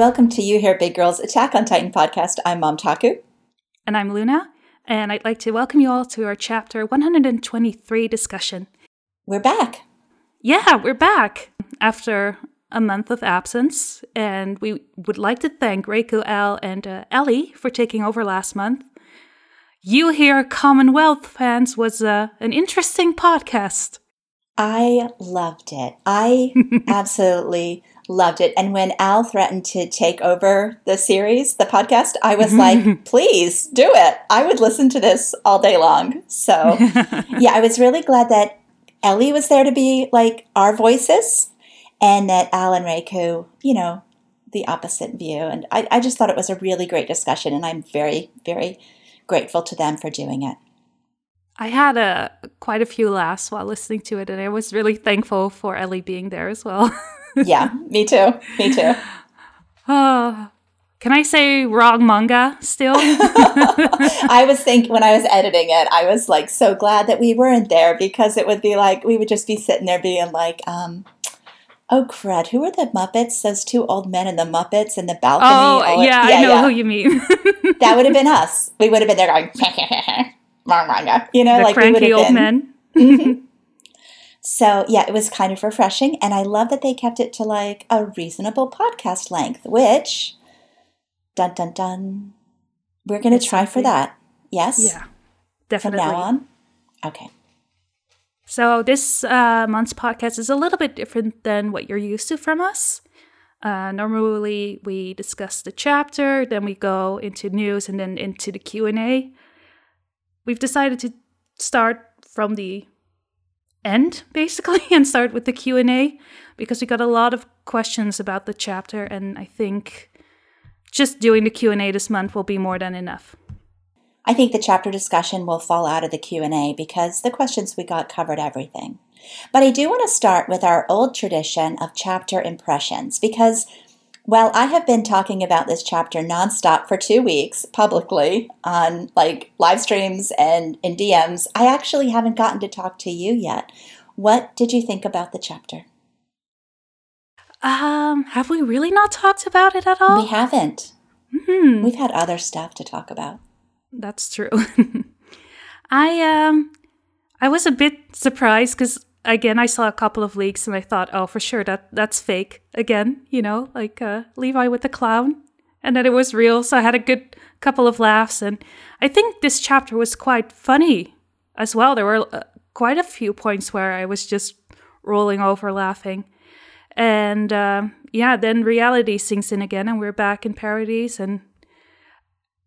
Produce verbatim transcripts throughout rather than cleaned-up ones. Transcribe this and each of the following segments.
welcome to You Hair Big Girls Attack on Titan podcast. I'm Mom Taku. And I'm Luna. And I'd like to welcome you all to our chapter one hundred twenty-three discussion. We're back. Yeah, we're back after a month of absence. And we would like to thank Reiko, Al, and uh, Ellie for taking over last month. You Hear Commonwealth fans was uh, an interesting podcast. I loved it. I absolutely loved it. And when Al threatened to take over the series, the podcast, I was like, please do it. I would listen to this all day long. So yeah, I was really glad that Ellie was there to be like our voices and that Al and Reiko, you know, the opposite view. And I, I just thought it was a really great discussion. And I'm very, very grateful to them for doing it. I had a quite a few laughs while listening to it, and I was really thankful for Ellie being there as well. Yeah, me too. Me too. Uh, can I say wrong manga still? I was thinking when I was editing it, I was like so glad that we weren't there because it would be like we would just be sitting there being like, um, oh crud, who are the Muppets? Those two old men in the Muppets in the balcony. Oh, oh yeah, yeah, I know yeah. who you mean. That would have been us. We would have been there going, you know, the like cranky we would have old men. Mm-hmm. So yeah, it was kind of refreshing, and I love that they kept it to like a reasonable podcast length. Which, dun dun dun, we're going to try for that. Yes, yeah, definitely. From now on, okay. So this uh, month's podcast is a little bit different than what you're used to from us. Uh, normally, we discuss the chapter, then we go into news, and then into the Q and A. We've decided to start from the end, basically, and start with the Q and A, because we got a lot of questions about the chapter, and I think just doing the Q and A this month will be more than enough. I think the chapter discussion will fall out of the Q and A, because the questions we got covered everything. But I do want to start with our old tradition of chapter impressions, because well, I have been talking about this chapter nonstop for two weeks publicly on like live streams and in D Ms. I actually haven't gotten to talk to you yet. What did you think about the chapter? Um, have we really not talked about it at all? We haven't. Mm-hmm. We've had other stuff to talk about. That's true. I um, I was a bit surprised because, again, I saw a couple of leaks and I thought, oh, for sure, that that's fake. Again, you know, like uh, Levi with the clown. And then it was real. So I had a good couple of laughs. And I think this chapter was quite funny as well. There were uh, quite a few points where I was just rolling over laughing. And uh, yeah, then reality sinks in again and we're back in parodies. And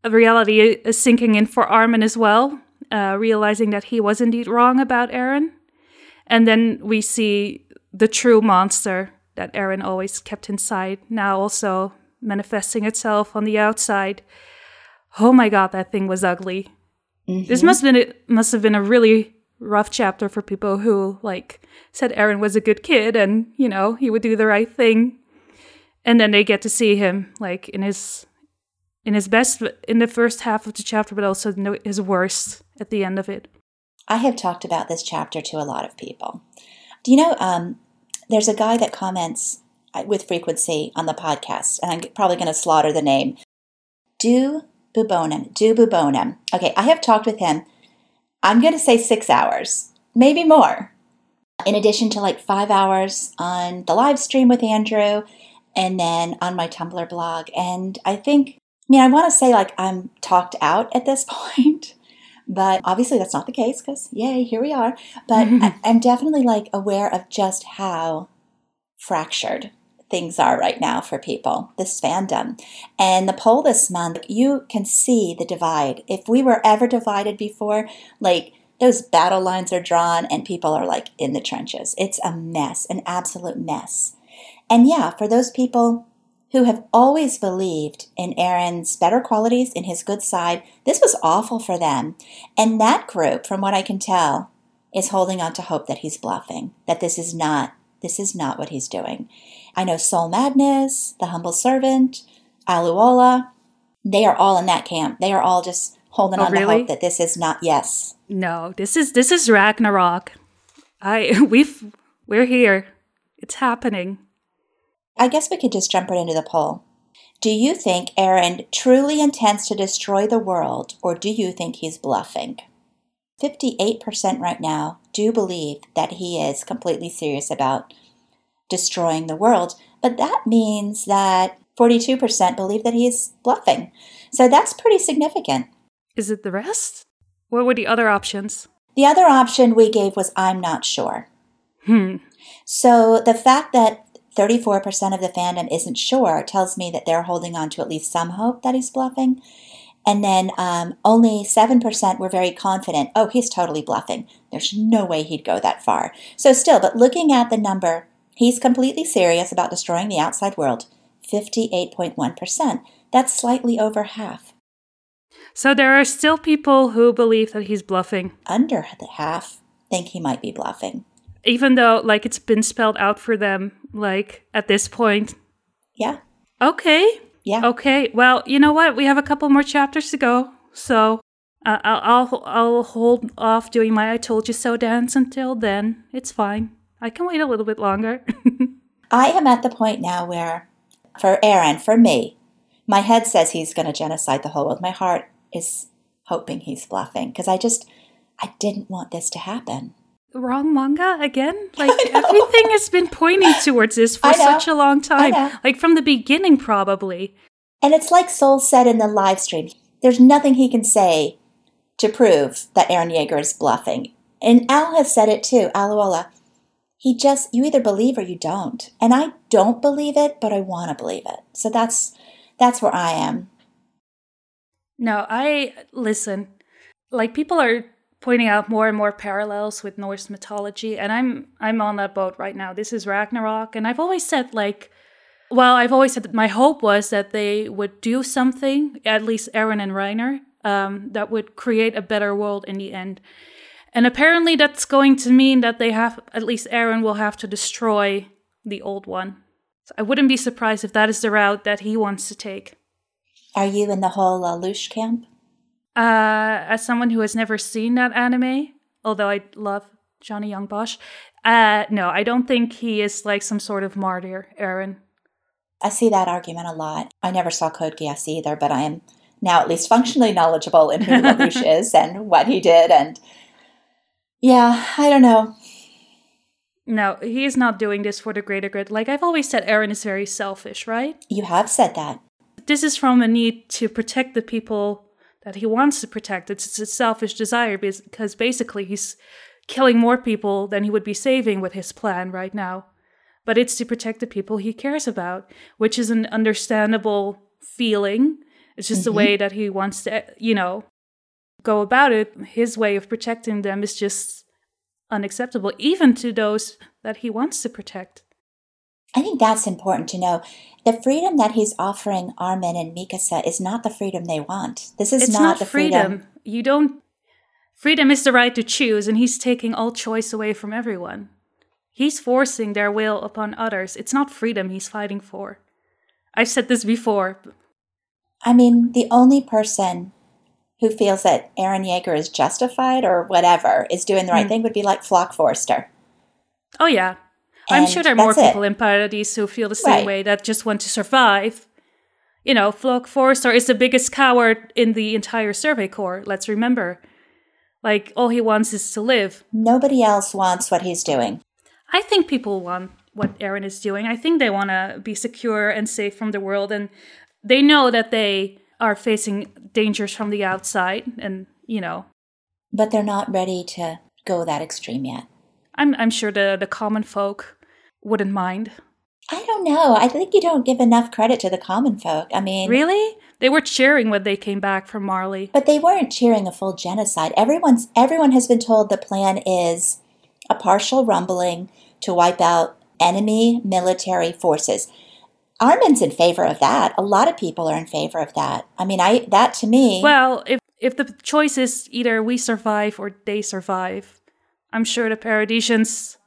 reality is sinking in for Armin as well, uh, realizing that he was indeed wrong about Aaron. And then we see the true monster that Aaron always kept inside, now also manifesting itself on the outside. Oh my God, that thing was ugly. Mm-hmm. This must have been a, must have been a really rough chapter for people who like said Aaron was a good kid and, you know, he would do the right thing. And then they get to see him like in his in his best in the first half of the chapter, but also his worst at the end of it. I have talked about this chapter to a lot of people. Do you know, um, there's a guy that comments with frequency on the podcast, and I'm probably going to slaughter the name. Do Bubonum, Do Bubonum. Okay, I have talked with him, I'm going to say six hours, maybe more, in addition to like five hours on the live stream with Andrew, and then on my Tumblr blog. And I think, I mean, I want to say like I'm talked out at this point. But obviously that's not the case because, yay, here we are. But I, I'm definitely like aware of just how fractured things are right now for people, this fandom. And the poll this month, you can see the divide. If we were ever divided before, like those battle lines are drawn and people are like in the trenches. It's a mess, an absolute mess. And yeah, for those people who have always believed in Aaron's better qualities, in his good side, this was awful for them. And that group, from what I can tell, is holding on to hope that he's bluffing, that this is not this is not what he's doing. I know Soul Madness, The Humble Servant, Aluola, they are all in that camp. They are all just holding oh, on really? to hope that this is not, yes. No, this is this is Ragnarok. I we've we're here. It's happening. I guess we could just jump right into the poll. Do you think Erwin truly intends to destroy the world, or do you think he's bluffing? fifty-eight percent right now do believe that he is completely serious about destroying the world, but that means that forty-two percent believe that he's bluffing. So that's pretty significant. Is it the rest? What were the other options? The other option we gave was I'm not sure. Hmm. So the fact that thirty-four percent of the fandom isn't sure tells me that they're holding on to at least some hope that he's bluffing. And then um, only seven percent were very confident. Oh, he's totally bluffing. There's no way he'd go that far. So still, but looking at the number, he's completely serious about destroying the outside world. fifty-eight point one percent. That's slightly over half. So there are still people who believe that he's bluffing. Under the half think he might be bluffing. Even though, like, it's been spelled out for them, like, at this point. Yeah. Okay. Yeah. Okay. Well, you know what? We have a couple more chapters to go, so uh, I'll, I'll I'll hold off doing my "I told you so" dance until then. It's fine. I can wait a little bit longer. I am at the point now where, for Erwin, for me, my head says he's going to genocide the whole world. My heart is hoping he's bluffing because I just I didn't want this to happen. Wrong manga again? Like, everything has been pointing towards this for such a long time. Like, from the beginning, probably. And it's like Sol said in the live stream. There's nothing he can say to prove that Erwin Jaeger is bluffing. And Al has said it too, Aluola. He just, you either believe or you don't. And I don't believe it, but I want to believe it. So that's that's where I am. No, I, listen, like, people are pointing out more and more parallels with Norse mythology, and I'm I'm on that boat right now. This is Ragnarok, and I've always said, like, well, I've always said that my hope was that they would do something, at least Erwin and Reiner, um, that would create a better world in the end. And apparently that's going to mean that they have, at least Erwin will have to destroy the old one. So I wouldn't be surprised if that is the route that he wants to take. Are you in the whole Lelouch camp? Uh, as someone who has never seen that anime, although I love Johnny Young Bosch, uh, no, I don't think he is like some sort of martyr, Erwin. I see that argument a lot. I never saw Code Geass either, but I am now at least functionally knowledgeable in who Lelouch is and what he did. And yeah, I don't know. No, he is not doing this for the greater good. Like, I've always said, Erwin is very selfish, right? You have said that. This is from a need to protect the people that he wants to protect. It's a selfish desire because basically he's killing more people than he would be saving with his plan right now. But it's to protect the people he cares about, which is an understandable feeling. It's just mm-hmm. the way that he wants to, you know, go about it. His way of protecting them is just unacceptable, even to those that he wants to protect. I think that's important to know. The freedom that he's offering Armin and Mikasa is not the freedom they want. This is it's not, not the freedom. freedom. You don't. Freedom is the right to choose, and he's taking all choice away from everyone. He's forcing their will upon others. It's not freedom he's fighting for. I've said this before. I mean, the only person who feels that Erwin Jaeger is justified or whatever is doing the right mm. thing would be like Floch Forster. Oh, yeah. And I'm sure there are more people it. in Paradise who feel the same right. way, that just want to survive. You know, Floch Forster is the biggest coward in the entire Survey Corps, let's remember. Like, all he wants is to live. Nobody else wants what he's doing. I think people want what Erwin is doing. I think they want to be secure and safe from the world, and they know that they are facing dangers from the outside, and, you know. But they're not ready to go that extreme yet. I'm I'm sure the, the common folk wouldn't mind. I don't know. I think you don't give enough credit to the common folk. I mean... Really? They were cheering when they came back from Marley. But they weren't cheering a full genocide. Everyone's Everyone has been told the plan is a partial rumbling to wipe out enemy military forces. Armin's in favor of that. A lot of people are in favor of that. I mean, I that to me... Well, if if the choice is either we survive or they survive... I'm sure the Paradisians...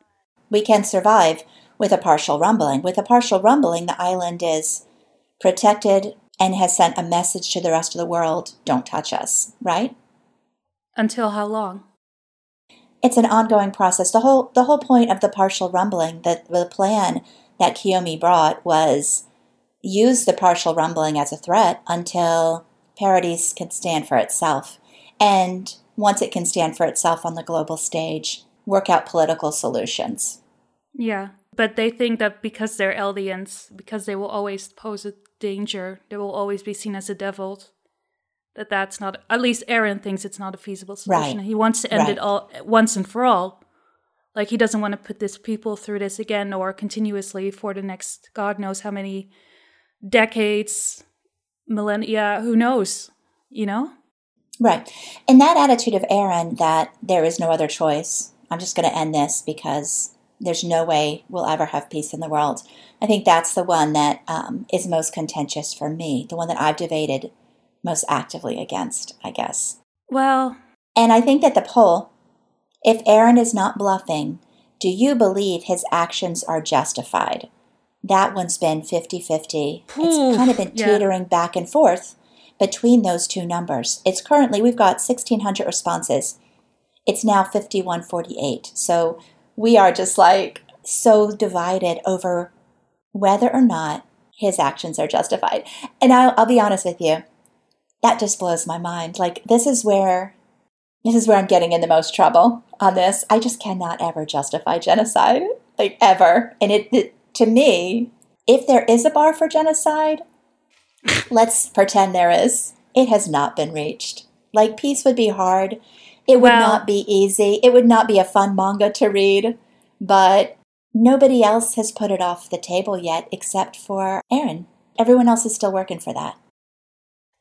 We can survive with a partial rumbling. With a partial rumbling, the island is protected and has sent a message to the rest of the world, don't touch us, right? Until how long? It's an ongoing process. The whole the whole point of the partial rumbling, the, the plan that Kiyomi brought was use the partial rumbling as a threat until Paradise can stand for itself. And once it can stand for itself on the global stage, work out political solutions. Yeah, but they think that because they're aliens, because they will always pose a danger, they will always be seen as a devil, that that's not, at least Eren thinks it's not a feasible solution. Right. He wants to end right. it all once and for all. Like, he doesn't want to put this people through this again or continuously for the next God knows how many decades, millennia, who knows, you know? Right. And that attitude of Eren that there is no other choice, I'm just going to end this because there's no way we'll ever have peace in the world. I think that's the one that um, is most contentious for me, the one that I've debated most actively against, I guess. Well. And I think that the poll, if Eren is not bluffing, do you believe his actions are justified? That one's been fifty-fifty. It's kind of been teetering yeah. back and forth between those two numbers. It's currently, we've got sixteen hundred responses. It's now fifty-one forty-eight. So we are just like so divided over whether or not his actions are justified. And I'll, I'll be honest with you, that just blows my mind. Like, this is where... This is where I'm getting in the most trouble on this. I just cannot ever justify genocide, like ever. And it, it to me, if there is a bar for genocide, let's pretend there is. It has not been reached. Like, peace would be hard. It would well, not be easy. It would not be a fun manga to read. But nobody else has put it off the table yet except for Eren. Everyone else is still working for that.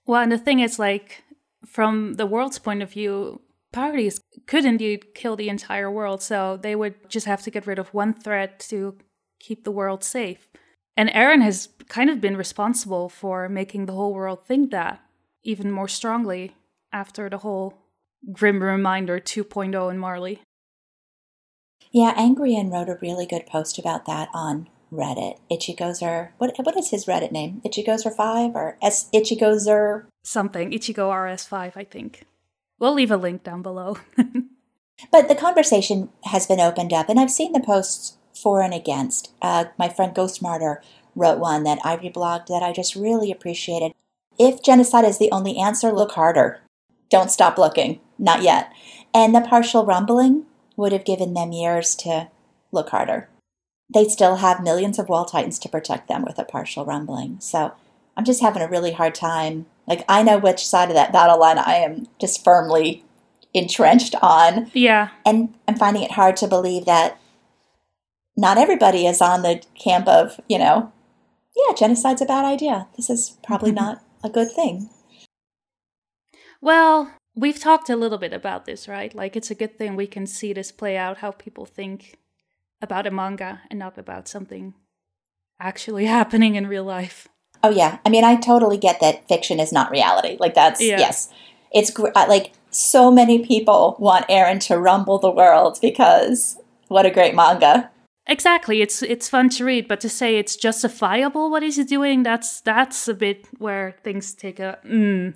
Well, and the thing is, like, from the world's point of view, parties could indeed kill the entire world, so they would just have to get rid of one threat to keep the world safe. And Eren has kind of been responsible for making the whole world think that even more strongly after the whole grim reminder two point oh in Marley. Yeah, Angrian wrote a really good post about that on Reddit. Ichigozer, what what is his Reddit name? Ichigozer five or S Ichigozer something? Ichigo R S five, I think. We'll leave a link down below. But the conversation has been opened up, and I've seen the posts for and against. Uh, my friend Ghost Martyr wrote one that I reblogged that I just really appreciated. If genocide is the only answer, look harder. Don't stop looking. Not yet. And the partial rumbling would have given them years to look harder. They still have millions of wall titans to protect them with a partial rumbling. So I'm just having a really hard time. Like, I know which side of that battle line I am just firmly entrenched on. Yeah. And I'm finding it hard to believe that not everybody is on the camp of, you know, yeah, genocide's a bad idea. This is probably not a good thing. Well, we've talked a little bit about this, right? Like, it's a good thing we can see this play out, how people think about a manga and not about something actually happening in real life. Oh, yeah. I mean, I totally get that fiction is not reality. Like, that's, yeah. yes. It's gr- like so many people want Eren to rumble the world because what a great manga. Exactly. It's it's fun to read, but to say it's justifiable what he's doing, that's that's a bit where things take a... Mm.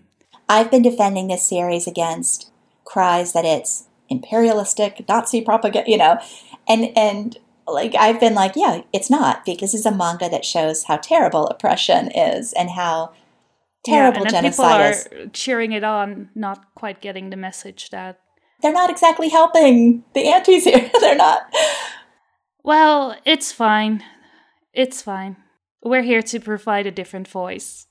I've been defending this series against cries that it's imperialistic, Nazi propaganda, you know, and and... Like, I've been like, yeah, it's not, because it's a manga that shows how terrible oppression is and how terrible yeah, and genocide is. People are cheering it on, not quite getting the message that... They're not exactly helping the antis here. They're not. Well, it's fine. It's fine. We're here to provide a different voice.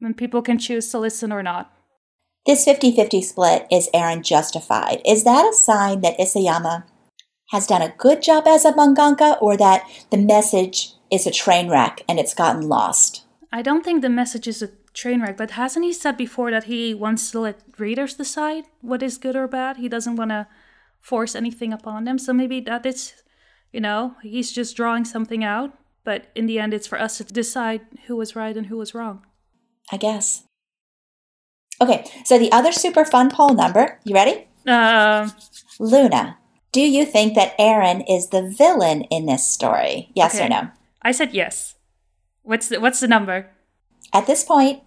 And people can choose to listen or not. This fifty-fifty split is Eren justified. Is that a sign that Isayama has done a good job as a mangaka, or that the message is a train wreck and it's gotten lost? I don't think the message is a train wreck, but hasn't he said before that he wants to let readers decide what is good or bad? He doesn't want to force anything upon them. So maybe that is, you know, he's just drawing something out. But in the end, it's for us to decide who was right and who was wrong. I guess. Okay, so the other super fun poll number. You ready? Um, Luna. Do you think that Eren is the villain in this story? Yes okay. or no? I said yes. What's the, what's the number? At this point,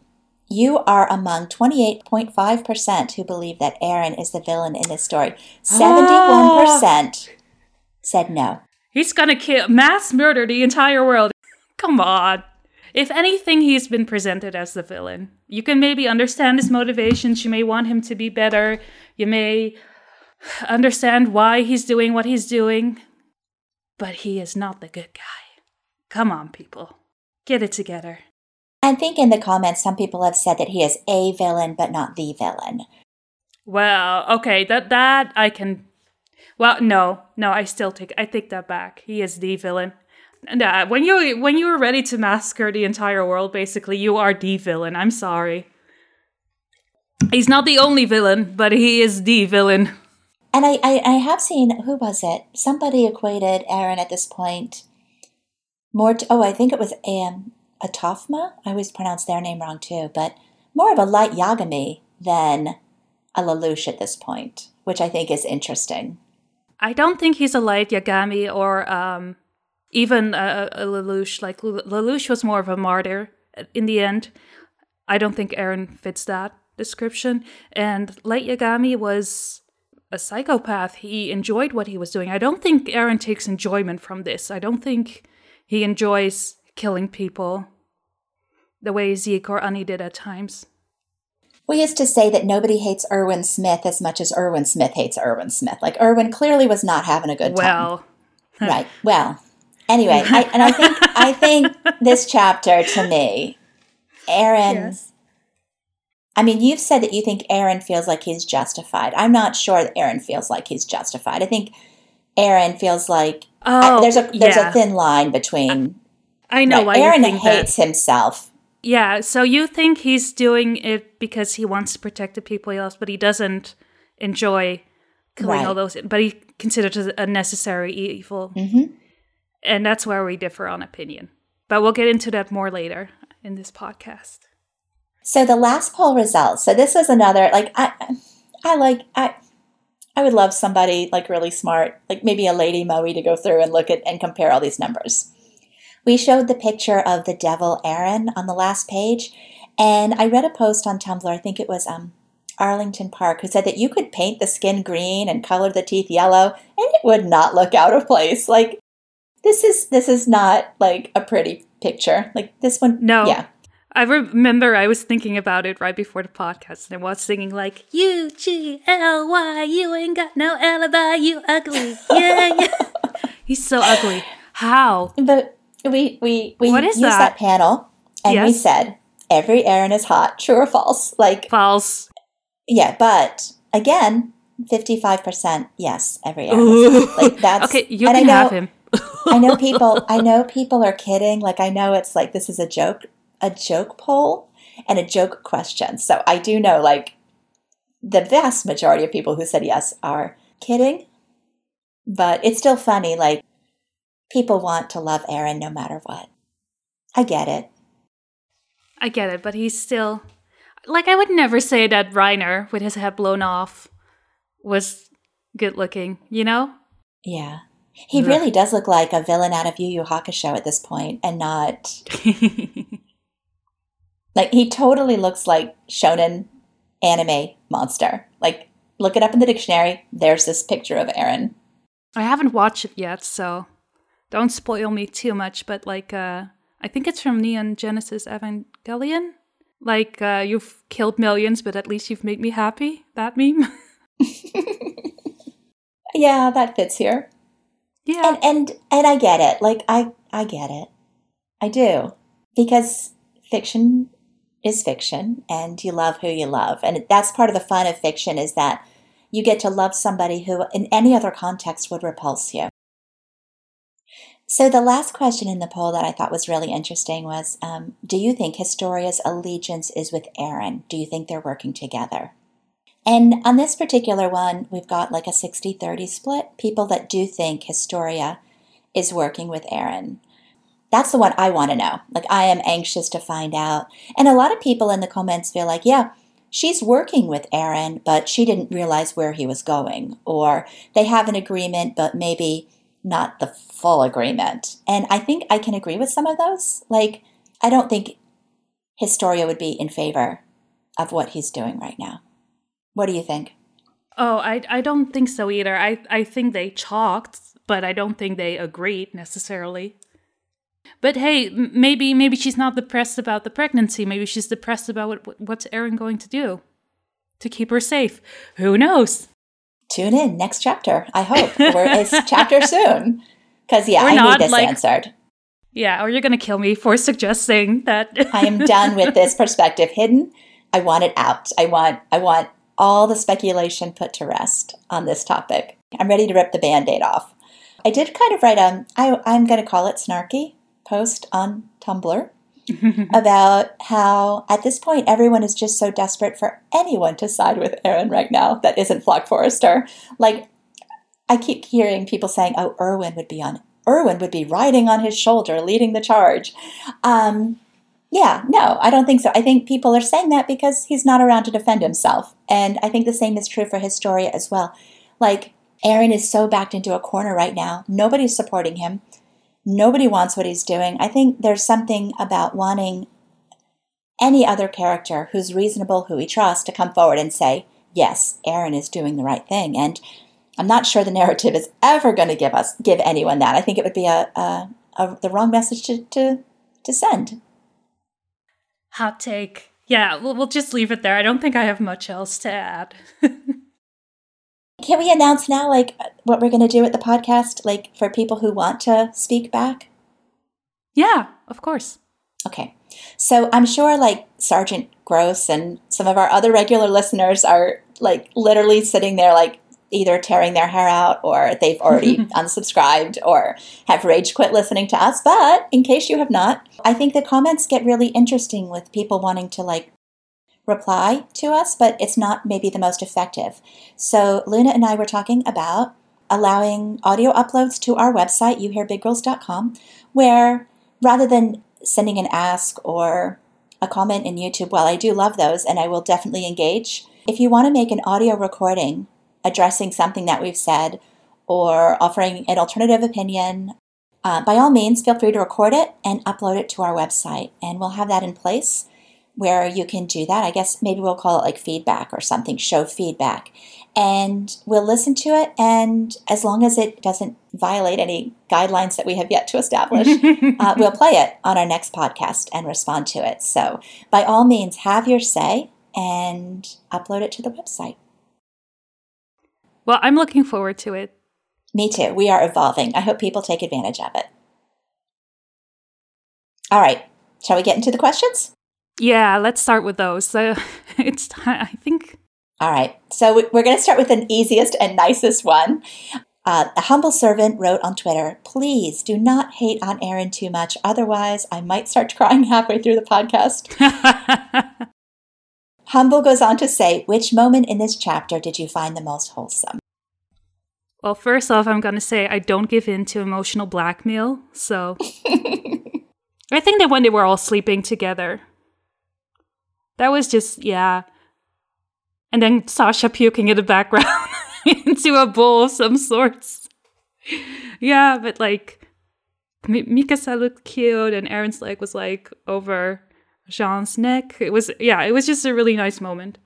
you are among twenty-eight point five percent who believe that Eren is the villain in this story. seventy-one percent oh. said no. He's going to kill, mass murder the entire world. Come on. If anything, he's been presented as the villain. You can maybe understand his motivations. You may want him to be better. You may understand why he's doing what he's doing. But he is not the good guy. Come on, people. Get it together. I think in the comments, some people have said that he is a villain, but not the villain. Well, okay, that that I can... Well, no, no, I still take I take that back. He is the villain. Nah, when you when you are ready to massacre the entire world, basically, you are the villain. I'm sorry. He's not the only villain, but he is the villain. And I, I, I have seen, who was it? Somebody equated Aaron at this point more to, oh, I think it was um, Atofma. I always pronounce their name wrong too, but more of a Light Yagami than a Lelouch at this point, which I think is interesting. I don't think he's a Light Yagami or um, even a, a Lelouch. Like, Lelouch was more of a martyr in the end. I don't think Aaron fits that description. And Light Yagami was a psychopath. He enjoyed what he was doing. I don't think Aaron takes enjoyment from this. I don't think he enjoys killing people the way Zeke or Annie did at times. We used to say that nobody hates Erwin Smith as much as Erwin Smith hates Erwin Smith. Like, Erwin clearly was not having a good time. Well. Right. Well. Anyway, I, and I think I think this chapter, to me, Aaron... Yes. I mean, you've said that you think Aaron feels like he's justified. I'm not sure that Aaron feels like he's justified. I think Aaron feels like... Oh, I, there's a there's yeah. a thin line between... I, I know right, why Aaron you think hates that. himself. Yeah, so you think he's doing it because he wants to protect the people he loves, but he doesn't enjoy killing right. all those, but he considers it a necessary evil. Mm-hmm. And that's where we differ on opinion. But we'll get into that more later in this podcast. So the last poll results. So this is another, like, I I like, I I would love somebody, like, really smart, like maybe a lady Moe, to go through and look at and compare all these numbers. We showed the picture of the devil Aaron on the last page, and I read a post on Tumblr, I think it was um, Arlington Park, who said that you could paint the skin green and color the teeth yellow, and it would not look out of place. Like, this is this is not, like, a pretty picture. Like, this one, no. Yeah. I remember I was thinking about it right before the podcast, and I was singing, like, U G L Y, you ain't got no alibi, you ugly. Yeah, yeah. He's so ugly. How? But... We we we used that? that panel, and yes. we said, every Aaron is hot, true or false? Like False. Yeah, but, again, fifty-five percent, yes, every Aaron is hot. Like, that's, okay, you can I know, have him. I know people I know people are kidding. Like, I know it's like this is a joke, a joke poll and a joke question. So I do know, like, the vast majority of people who said yes are kidding, but it's still funny, like, people want to love Aaron no matter what. I get it. I get it, but he's still... Like, I would never say that Reiner, with his head blown off, was good-looking, you know? Yeah. He yeah. really does look like a villain out of Yu Yu Hakusho at this point, and not... Like, he totally looks like shonen anime monster. Like, look it up in the dictionary. There's this picture of Aaron. I haven't watched it yet, so... Don't spoil me too much, but like, uh, I think it's from Neon Genesis Evangelion. Like, uh, you've killed millions, but at least you've made me happy. That meme. Yeah, that fits here. Yeah. And, and and I get it. Like, I, I get it. I do. Because fiction is fiction, and you love who you love. And that's part of the fun of fiction, is that you get to love somebody who in any other context would repulse you. So the last question in the poll that I thought was really interesting was, um, do you think Historia's allegiance is with Aaron? Do you think they're working together? And on this particular one, we've got like a sixty thirty split. People that do think Historia is working with Aaron. That's the one I want to know. Like, I am anxious to find out. And a lot of people in the comments feel like, yeah, she's working with Aaron, but she didn't realize where he was going. Or they have an agreement, but maybe... not the full agreement. And I think I can agree with some of those. Like, I don't think Historia would be in favor of what he's doing right now. What do you think? Oh, I I don't think so either. I, I think they talked, but I don't think they agreed necessarily. But hey, maybe maybe she's not depressed about the pregnancy. Maybe she's depressed about what, what's Erwin going to do to keep her safe. Who knows? Tune in next chapter. I hope or it's chapter soon, because yeah, or I not, need this like, answered. Yeah, or you're gonna kill me for suggesting that. I am done with this perspective hidden. I want it out. I want. I want all the speculation put to rest on this topic. I'm ready to rip the Band-Aid off. I did kind of write a, I, I'm going to call it snarky, post on Tumblr about how at this point everyone is just so desperate for anyone to side with Erwin right now that isn't Floch Forster. Like, I keep hearing people saying, oh, Erwin would be on, Erwin would be riding on his shoulder, leading the charge. Um, yeah, no, I don't think so. I think people are saying that because he's not around to defend himself. And I think the same is true for Historia as well. Like, Erwin is so backed into a corner right now. Nobody's supporting him. Nobody wants what he's doing. I think there's something about wanting any other character who's reasonable, who he trusts, to come forward and say, yes, Erwin is doing the right thing. And I'm not sure the narrative is ever going to give us, give anyone that. I think it would be a, a, a the wrong message to, to, to send. Hot take. Yeah, we'll, we'll just leave it there. I don't think I have much else to add. Can we announce now, like, what we're going to do at the podcast, like, for people who want to speak back? Yeah, of course. Okay. So I'm sure, like, Sergeant Gross and some of our other regular listeners are, like, literally sitting there, like, either tearing their hair out or they've already unsubscribed or have rage quit listening to us. But in case you have not, I think the comments get really interesting with people wanting to, like, reply to us, but it's not maybe the most effective. So Luna and I were talking about allowing audio uploads to our website, you hear big girls dot com, where rather than sending an ask or a comment in YouTube, well, I do love those and I will definitely engage. If you want to make an audio recording addressing something that we've said or offering an alternative opinion, uh, by all means, feel free to record it and upload it to our website. And we'll have that in place where you can do that. I guess maybe we'll call it like feedback or something, show feedback. And we'll listen to it, and as long as it doesn't violate any guidelines that we have yet to establish, uh, we'll play it on our next podcast and respond to it. So by all means, have your say and upload it to the website. Well, I'm looking forward to it. Me too. We are evolving. I hope people take advantage of it. All right. Shall we get into the questions? Yeah, let's start with those. So it's time, I think. All right. So we're going to start with an easiest and nicest one. Uh, a humble servant wrote on Twitter, please do not hate on Erwin too much. Otherwise, I might start crying halfway through the podcast. Humble goes on to say, which moment in this chapter did you find the most wholesome? Well, first off, I'm going to say I don't give in to emotional blackmail. So I think that when they were all sleeping together. That was just, yeah. And then Sasha puking in the background into a bowl of some sorts. Yeah, but like, M- Mikasa looked cute and Aaron's leg was like over Jean's neck. It was, yeah, it was just a really nice moment.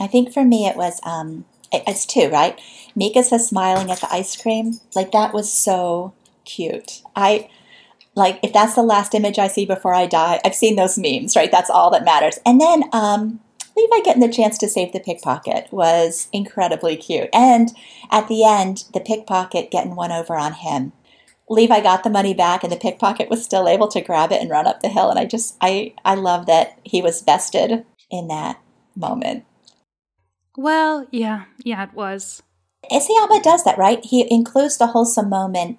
I think for me it was, um, it's two, right? Mikasa smiling at the ice cream. Like, that was so cute. I... Like, if that's the last image I see before I die, I've seen those memes, right? That's all that matters. And then um, Levi getting the chance to save the pickpocket was incredibly cute. And at the end, the pickpocket getting one over on him. Levi got the money back, and the pickpocket was still able to grab it and run up the hill. And I just, I, I love that he was vested in that moment. Well, yeah. Yeah, it was. Isayama does that, right? He includes the wholesome moment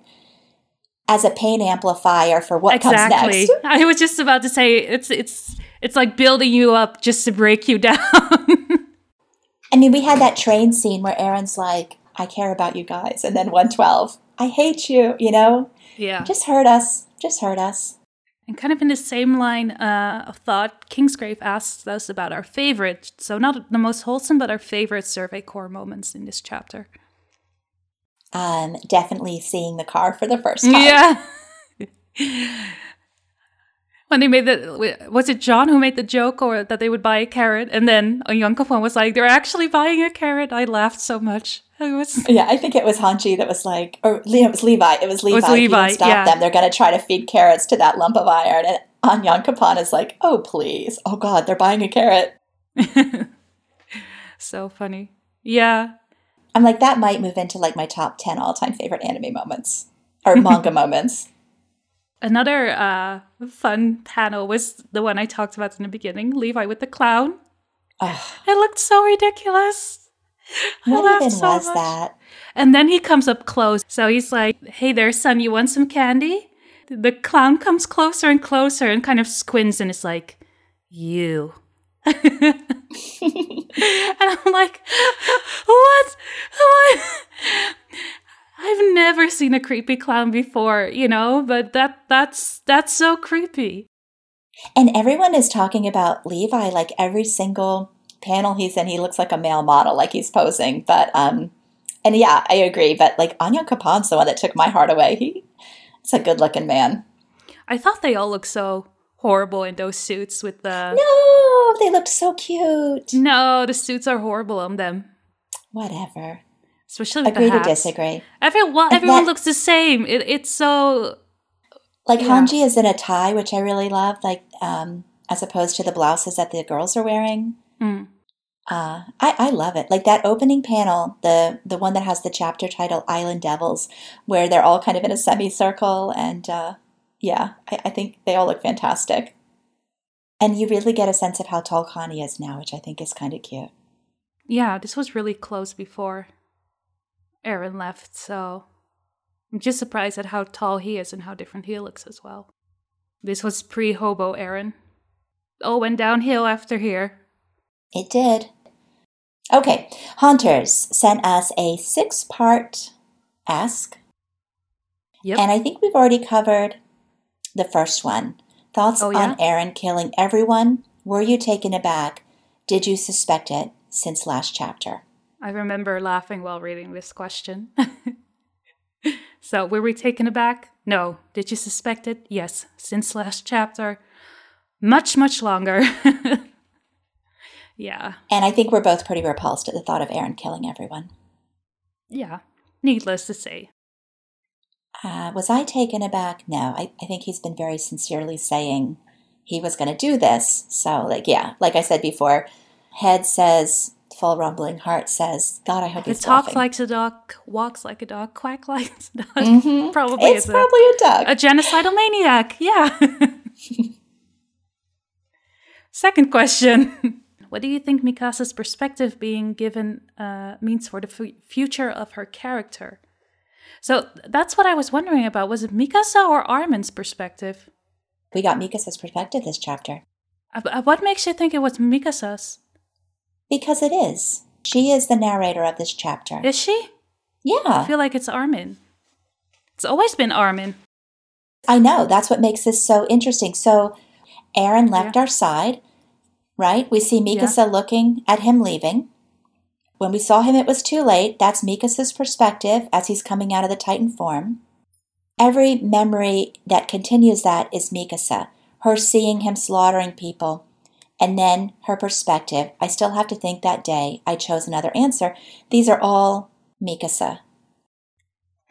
as a pain amplifier for what exactly. comes next. I was just about to say, it's it's it's like building you up just to break you down. I mean, we had that train scene where Aaron's like, I care about you guys. And then one twelve, I hate you, you know? Yeah. Just hurt us. Just hurt us. And kind of in the same line uh, of thought, Kingsgrave asks us about our favorite, so not the most wholesome, but our favorite Survey Corps moments in this chapter. Um, definitely seeing the car for the first time. Yeah. When they made the, was it John who made the joke or that they would buy a carrot? And then Yonko was like, they're actually buying a carrot. I laughed so much. Was... Yeah, I think it was Hanji that was like, or it was Levi. It was Levi. It was Levi. If you stop yeah. them, they're going to try to feed carrots to that lump of iron. And Anyan Kapan is like, oh, please. Oh, God, they're buying a carrot. So funny. Yeah. I'm like, that might move into like my top ten all-time favorite anime moments or manga moments. Another uh, fun panel was the one I talked about in the beginning, Levi with the clown. Ugh. It looked so ridiculous. What I even so was much. That? And then he comes up close. So he's like, hey there, son, you want some candy? The clown comes closer and closer and kind of squints and is like, you. And I'm like, what? What? I've never seen a creepy clown before, you know, but that that's that's so creepy. And everyone is talking about Levi, like every single panel he's in, he looks like a male model, like he's posing. But, um, and yeah, I agree. But like Anyan Kapan's the one that took my heart away. He, it's a good looking man. I thought they all looked so horrible in those suits with the... No, they looked so cute. No, the suits are horrible on them. Whatever. Especially with agree the hats. Agree to disagree. Everyone, well, everyone that, looks the same. It, it's so... Like yeah. Hanji is in a tie, which I really love, like um, as opposed to the blouses that the girls are wearing. Mm. Uh, I, I love it. Like that opening panel, the the one that has the chapter title Island Devils, where they're all kind of in a semicircle. And uh, yeah, I, I think they all look fantastic. And you really get a sense of how tall Connie is now, which I think is kind of cute. Yeah, this was really close before Erwin left, so... I'm just surprised at how tall he is and how different he looks as well. This was pre-hobo Erwin. Oh, went downhill after here. It did. Okay, Haunters sent us a six-part ask. Yep. And I think we've already covered the first one. Thoughts oh, yeah? on Erwin killing everyone? Were you taken aback? Did you suspect it since last chapter? I remember laughing while reading this question. So, were we taken aback? No. Did you suspect it? Yes. Since last chapter. Much, much longer. Yeah. And I think we're both pretty repulsed at the thought of Erwin killing everyone. Yeah. Needless to say. Uh, was I taken aback? No. I, I think he's been very sincerely saying he was going to do this. So, like, yeah. Like I said before, head says... Full rumbling heart says, God, I hope he's laughing. It talks like a dog, walks like a dog, quack like a dog. Mm-hmm. Probably it's probably a, a dog. A genocidal maniac, yeah. Second question. What do you think Mikasa's perspective being given uh, means for the f- future of her character? So that's what I was wondering about. Was it Mikasa or Armin's perspective? We got Mikasa's perspective this chapter. Uh, what makes you think it was Mikasa's? Because it is. She is the narrator of this chapter. Is she? Yeah. I feel like it's Armin. It's always been Armin. I know. That's what makes this so interesting. So Erwin left yeah. our side, right? We see Mikasa yeah. looking at him leaving. When we saw him, it was too late. That's Mikasa's perspective as he's coming out of the Titan form. Every memory that continues that is Mikasa. Her seeing him slaughtering people. And then her perspective, I still have to think that day I chose another answer. These are all Mikasa.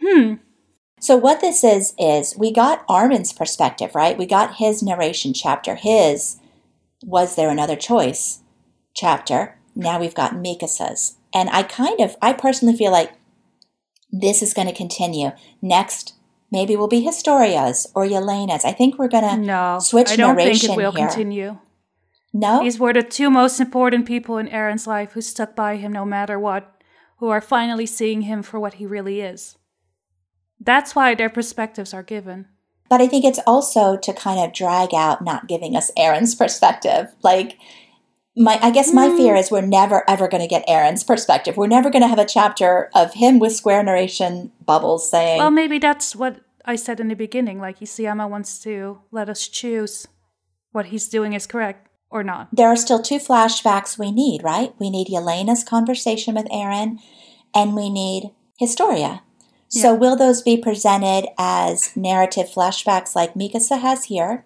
Hmm. So what this is, is we got Armin's perspective, right? We got his narration chapter. His, was there another choice chapter. Now we've got Mikasa's. And I kind of, I personally feel like this is going to continue. Next, maybe we'll be Historia's or Yelena's. I think we're going to no, switch narration here. I don't think it will here. Continue. No? These were the two most important people in Erwin's life who stuck by him no matter what, who are finally seeing him for what he really is. That's why their perspectives are given. But I think it's also to kind of drag out not giving us Erwin's perspective. Like, my I guess my mm. fear is we're never, ever going to get Erwin's perspective. We're never going to have a chapter of him with square narration bubbles saying... Well, maybe that's what I said in the beginning. Like, Isayama wants to let us choose what he's doing is correct. Or not. There are still two flashbacks we need, right? We need Yelena's conversation with Erwin, and we need Historia. Yeah. So will those be presented as narrative flashbacks like Mikasa has here,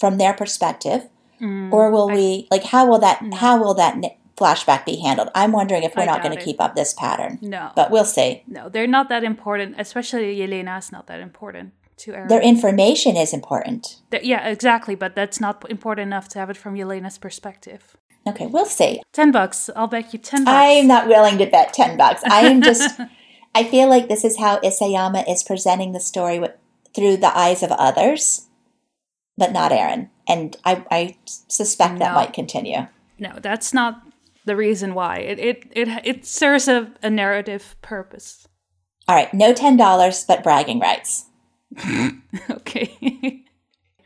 from their perspective, mm, or will I, we like how will that mm. how will that flashback be handled? I'm wondering if we're I not going to keep up this pattern. No. But we'll see. No, they're not that important. Especially Yelena's not that important to Erwin. Their information is important. They're, yeah, exactly. But that's not important enough to have it from Yelena's perspective. Okay, we'll see. Ten bucks. I'll bet you ten bucks. I'm not willing to bet ten bucks. I am just... I feel like this is how Isayama is presenting the story with, through the eyes of others, but not Erwin. And I, I suspect no. that might continue. No, that's not the reason why. It it it, it serves a, a narrative purpose. All right, no ten dollars, but bragging rights. Okay.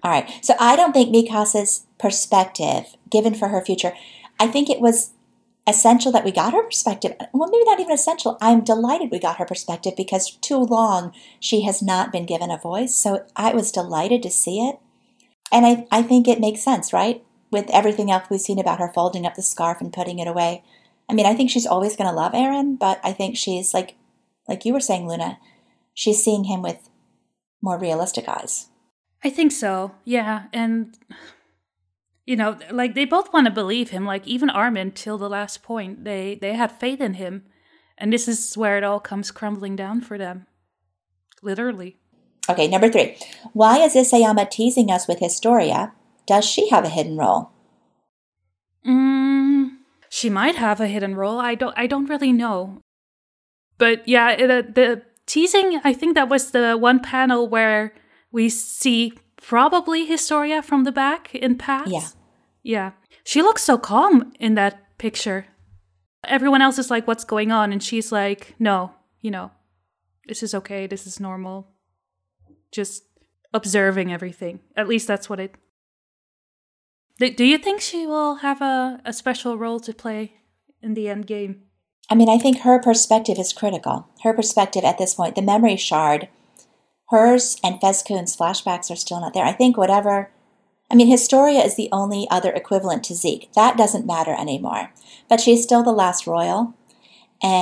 All right, so I don't think Mikasa's perspective, given for her future, I think it was... essential that we got her perspective. Well, maybe not even essential. I'm delighted we got her perspective because too long she has not been given a voice. So I was delighted to see it. And I, I think it makes sense, right? With everything else we've seen about her folding up the scarf and putting it away. I mean, I think she's always going to love Erwin, but I think she's like, like you were saying, Luna, she's seeing him with more realistic eyes. I think so. Yeah. And... you know, like, they both want to believe him. Like, even Armin, till the last point, they, they had faith in him. And this is where it all comes crumbling down for them. Literally. Okay, number three. Why is Isayama teasing us with Historia? Does she have a hidden role? Mm, she might have a hidden role. I don't I don't really know. But, yeah, it, uh, the teasing, I think that was the one panel where we see... probably Historia from the back in past. Yeah. Yeah. She looks so calm in that picture. Everyone else is like, what's going on? And she's like, no, you know, this is okay. This is normal. Just observing everything. At least that's what it... Do you think she will have a, a special role to play in the end game? I mean, I think her perspective is critical. Her perspective at this point, the memory shard... hers and Fezcoon's flashbacks are still not there. I think whatever... I mean, Historia is the only other equivalent to Zeke. That doesn't matter anymore. But she's still the last royal.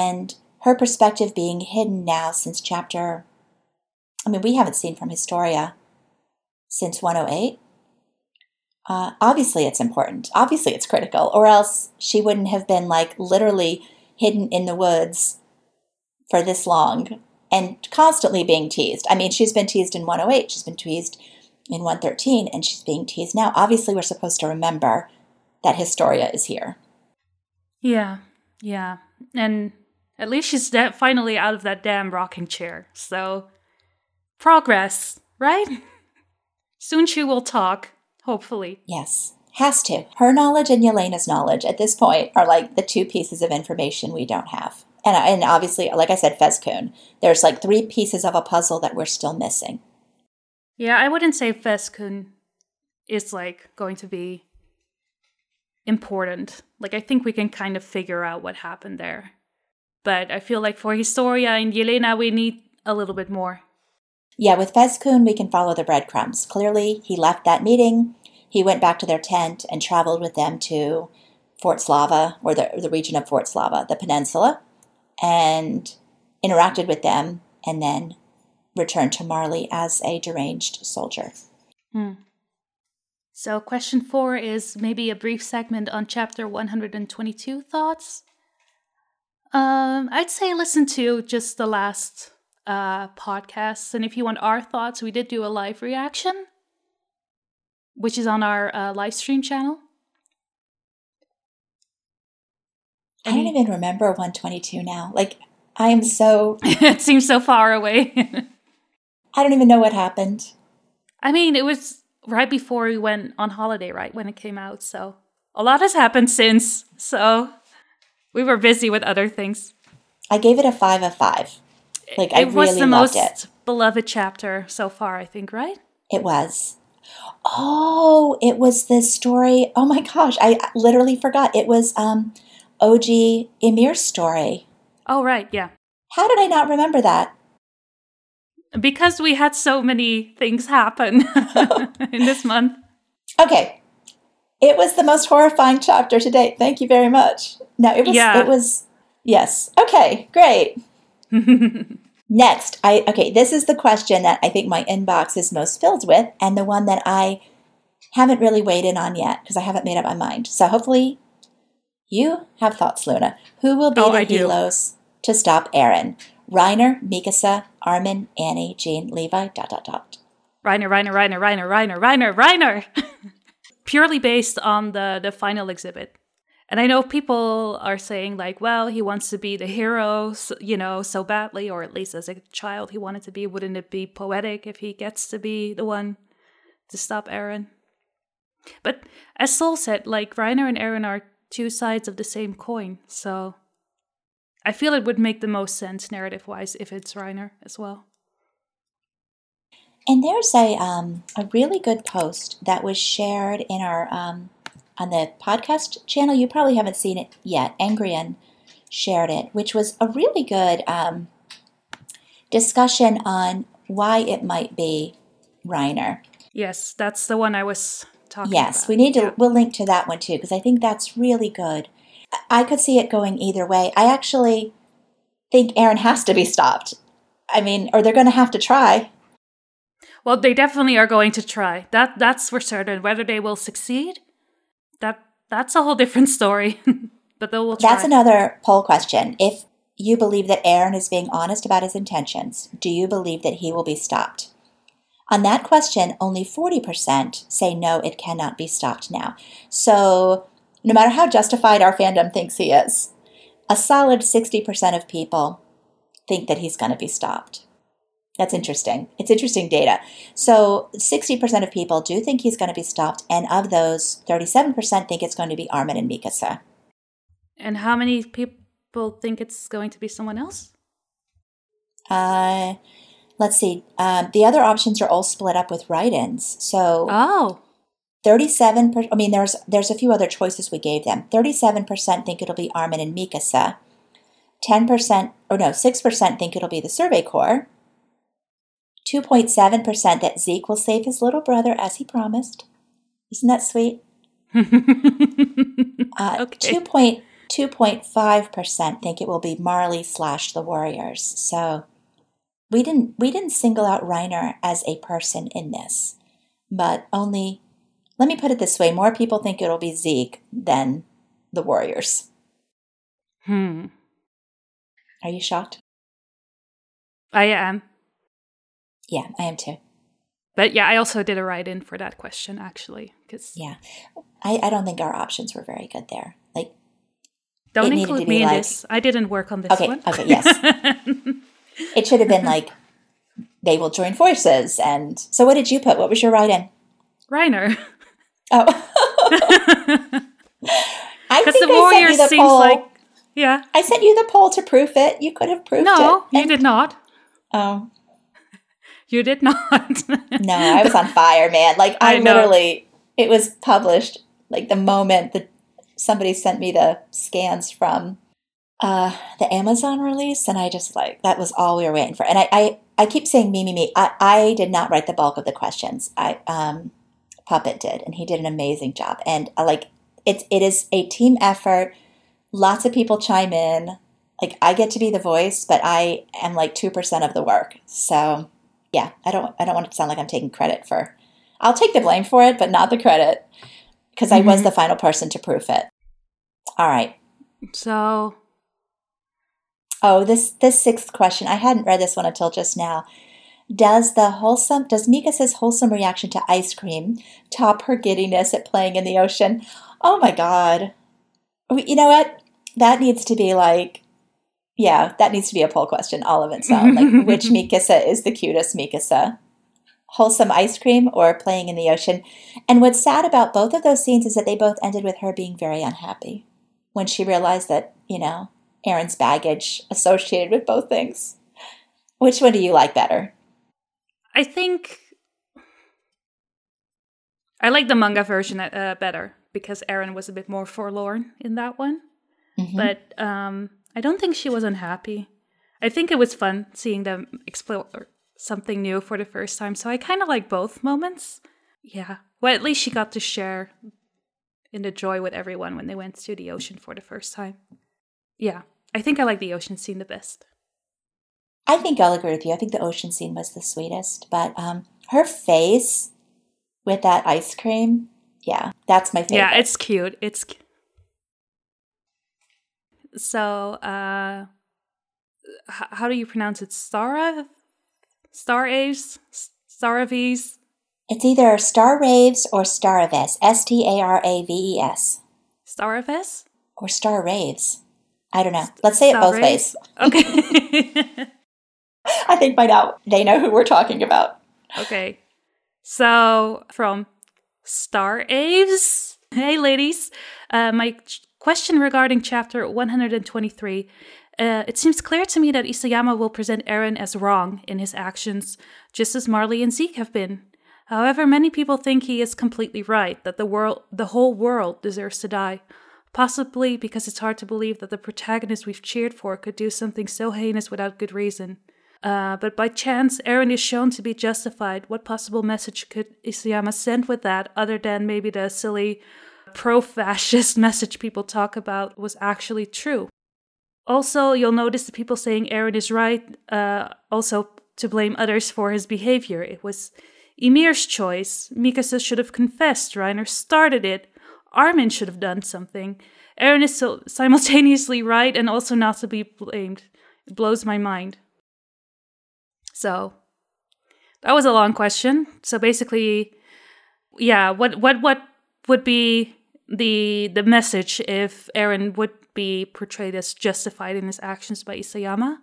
And her perspective being hidden now since chapter... I mean, we haven't seen from Historia since one oh eight. Uh, obviously it's important. Obviously it's critical. Or else she wouldn't have been, like, literally hidden in the woods for this long. And constantly being teased. I mean, she's been teased in one oh eight. She's been teased in one thirteen. And she's being teased now. Obviously, we're supposed to remember that Historia is here. Yeah. Yeah. And at least she's de- finally out of that damn rocking chair. So, progress, right? Soon she will talk, hopefully. Yes. Has to. Her knowledge and Yelena's knowledge at this point are like the two pieces of information we don't have. And, and obviously, like I said, Fezcoon. There's like three pieces of a puzzle that we're still missing. Yeah, I wouldn't say Fezcoon is like going to be important. Like, I think we can kind of figure out what happened there. But I feel like for Historia and Yelena, we need a little bit more. Yeah, with Fezcoon, we can follow the breadcrumbs. Clearly, he left that meeting. He went back to their tent and traveled with them to Fort Slava, or the, the region of Fort Slava, the peninsula. And interacted with them, and then returned to Marley as a deranged soldier. Hmm. So question four is maybe a brief segment on chapter one hundred twenty-two thoughts. Um, I'd say listen to just the last uh, podcasts, and if you want our thoughts, we did do a live reaction, which is on our uh, live stream channel. I don't even remember one twenty-two now. Like, I am so... it seems so far away. I don't even know what happened. I mean, it was right before we went on holiday, right, when it came out. So a lot has happened since. So we were busy with other things. I gave it a five of five. Like, it I really loved it. It was the most beloved chapter so far, I think, right? It was. Oh, it was the story. Oh, my gosh. I literally forgot. It was... um. O G Emir's story. Oh, right, yeah. How did I not remember that? Because we had so many things happen in this month. Okay. It was the most horrifying chapter to date. Thank you very much. No, it was, yeah. it was, yes. Okay, great. Next, I, okay, this is the question that I think my inbox is most filled with, and the one that I haven't really weighed in on yet because I haven't made up my mind. So hopefully... You have thoughts, Luna. Who will be oh, the helos to stop Aaron? Reiner, Mikasa, Armin, Annie, Jean, Levi, dot, dot, dot. Reiner, Reiner, Reiner, Reiner, Reiner, Reiner, Reiner. Purely based on the, the final exhibit. And I know people are saying like, well, he wants to be the hero, so, you know, so badly, or at least as a child he wanted to be. Wouldn't it be poetic if he gets to be the one to stop Aaron? But as Sol said, like, Reiner and Aaron are two sides of the same coin, so I feel it would make the most sense narrative-wise if it's Reiner as well. And there's a um, a really good post that was shared in our um, on the podcast channel. You probably haven't seen it yet. Angrian shared it, which was a really good um, discussion on why it might be Reiner. Yes, that's the one I was talking yes, about. Yes, we need to. Yeah. We'll link to that one too, because I think that's really good. I could see it going either way. I actually think Aaron has to be stopped. I mean, or they're going to have to try. Well, they definitely are going to try. That that's for certain. Whether they will succeed, that that's a whole different story. But they will try. That's another poll question. If you believe that Aaron is being honest about his intentions, do you believe that he will be stopped? On that question, only forty percent say no, it cannot be stopped now. So no matter how justified our fandom thinks he is, a solid sixty percent of people think that he's going to be stopped. That's interesting. It's interesting data. So sixty percent of people do think he's going to be stopped, and of those, thirty-seven percent think it's going to be Armin and Mikasa. And how many people think it's going to be someone else? Uh, let's see. Um, the other options are all split up with write-ins. So oh. thirty-seven percent, I mean, there's, there's a few other choices we gave them. thirty-seven percent think it'll be Armin and Mikasa. ten percent, or no, six percent think it'll be the Survey Corps. two point seven percent that Zeke will save his little brother as he promised. Isn't that sweet? uh, okay. two point five percent think it will be Marley slash the Warriors. So we didn't we didn't single out Reiner as a person in this, but only, let me put it this way, more people think it'll be Zeke than the Warriors. Hmm. Are you shocked? I am. Yeah, I am too. But yeah, I also did a write-in for that question, actually. Cause yeah. I, I don't think our options were very good there. Like, don't include me in like, this. I didn't work on this okay, one. Okay, yes. It should have been like, they will join forces. And so what did you put? What was your write-in? Reiner. Oh. I think the I sent you the seems poll. Like, yeah. I sent you the poll to proof it. You could have proved no, it. No, you and, did not. Oh, you did not. No, I was on fire, man. Like, I, I literally, it was published, like, the moment that somebody sent me the scans from uh, the Amazon release, and I just, like, that was all we were waiting for. And I, I, I keep saying me, me, me. I, I did not write the bulk of the questions. I um, Puppet did, and he did an amazing job. And, uh, like, it, it is a team effort. Lots of people chime in. Like, I get to be the voice, but I am, like, two percent of the work. So... yeah, I don't I don't want it to sound like I'm taking credit for, I'll take the blame for it, but not the credit, because mm-hmm. I was the final person to proof it. All right. So. Oh, this, this sixth question. I hadn't read this one until just now. Does the wholesome, does Mikasa's wholesome reaction to ice cream top her giddiness at playing in the ocean? Oh my God. You know what? That needs to be like. Yeah, that needs to be a poll question all of itself. Like, which Mikasa is the cutest Mikasa? Wholesome ice cream or playing in the ocean? And what's sad about both of those scenes is that they both ended with her being very unhappy when she realized that, you know, Aaron's baggage associated with both things. Which one do you like better? I think I like the manga version uh, better because Aaron was a bit more forlorn in that one. Mm-hmm. But... um I don't think she was unhappy. I think it was fun seeing them explore something new for the first time. So I kind of like both moments. Yeah. Well, at least she got to share in the joy with everyone when they went to the ocean for the first time. Yeah. I think I like the ocean scene the best. I think I'll agree with you. I think the ocean scene was the sweetest. But um, her face with that ice cream, yeah, that's my favorite. Yeah, it's cute. It's cute. So, uh, h- how do you pronounce it? Starav? Staraves? Staraves? It's either Staraves or Staraves. S T A R A V E S. Staraves? Or Staraves. I don't know. Let's say it both ways. Okay. I think by now they know who we're talking about. Okay. So, from Staraves. Hey, ladies. Uh, my ch- question regarding chapter one hundred twenty-three. Uh, it seems clear to me that Isayama will present Eren as wrong in his actions, just as Marley and Zeke have been. However, many people think he is completely right, that the world, the whole world deserves to die. Possibly because it's hard to believe that the protagonist we've cheered for could do something so heinous without good reason. Uh, but by chance, Eren is shown to be justified. What possible message could Isayama send with that, other than maybe the silly pro-fascist message people talk about was actually true? Also, you'll notice the people saying Eren is right, uh, also to blame others for his behavior. It was Ymir's choice. Mikasa should have confessed. Reiner started it. Armin should have done something. Eren is so simultaneously right and also not to be blamed. It blows my mind. So, that was a long question. So basically, yeah, what what what would be the the message if Eren would be portrayed as justified in his actions by Isayama?